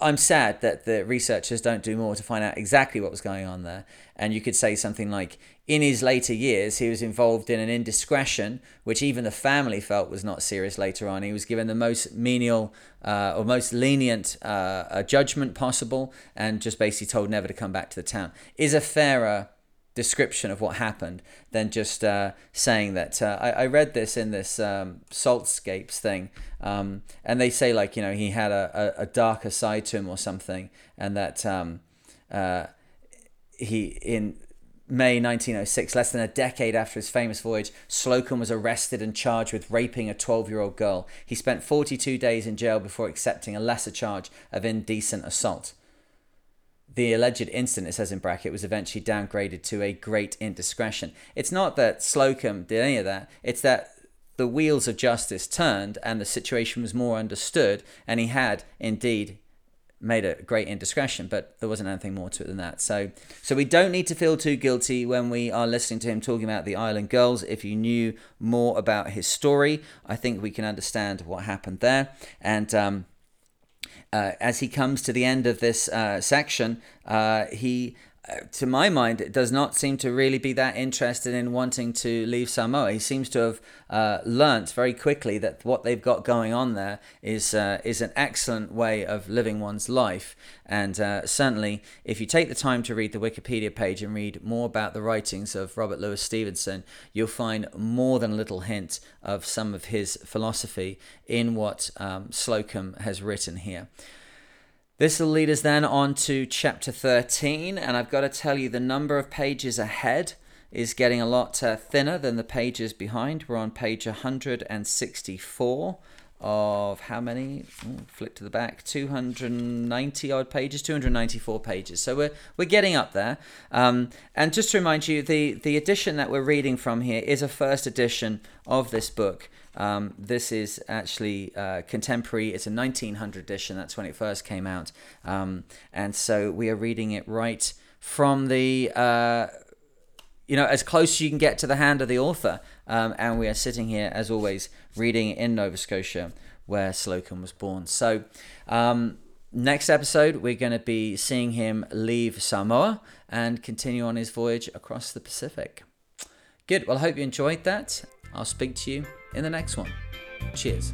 I'm sad that the researchers don't do more to find out exactly what was going on there. And you could say something like, in his later years, he was involved in an indiscretion, which even the family felt was not serious later on. He was given the most menial uh, or most lenient uh, a judgment possible, and just basically told never to come back to the town, is a fairer description of what happened than just uh, saying that. Uh, I, I read this in this um, Saltscapes thing, um, and they say, like, you know, he had a, a, a darker side to him or something, and that um, uh, he, in May nineteen oh six, less than a decade after his famous voyage, Slocum was arrested and charged with raping a twelve-year-old girl. He spent forty-two days in jail before accepting a lesser charge of indecent assault. The alleged incident, it says in bracket, was eventually downgraded to a great indiscretion. It's not that Slocum did any of that. It's that the wheels of justice turned and the situation was more understood, and he had indeed made a great indiscretion, but there wasn't anything more to it than that. So so we don't need to feel too guilty when we are listening to him talking about the island girls. If you knew more about his story, I think we can understand what happened there. And um, uh, as he comes to the end of this uh, section, uh, he, uh, to my mind, does not seem to really be that interested in wanting to leave Samoa. He seems to have uh, learnt very quickly that what they've got going on there is uh, is an excellent way of living one's life. And uh, certainly, if you take the time to read the Wikipedia page and read more about the writings of Robert Louis Stevenson, you'll find more than a little hint of some of his philosophy in what um, Slocum has written here. This will lead us then on to chapter thirteen, and I've got to tell you, the number of pages ahead is getting a lot uh, thinner than the pages behind. We're on page one hundred sixty-four of how many? Ooh, flip to the back, two hundred ninety odd pages, two hundred ninety-four pages. So we're we're getting up there. Um, and just to remind you, the the edition that we're reading from here is a first edition of this book. Um, this is actually uh, contemporary. It's a nineteen hundred edition. That's when it first came out. Um, and so we are reading it right from the, uh, you know, as close as you can get to the hand of the author. Um, and we are sitting here, as always, reading in Nova Scotia, where Slocum was born. So um, next episode, we're going to be seeing him leave Samoa and continue on his voyage across the Pacific. Good. Well, I hope you enjoyed that. I'll speak to you in the next one. Cheers.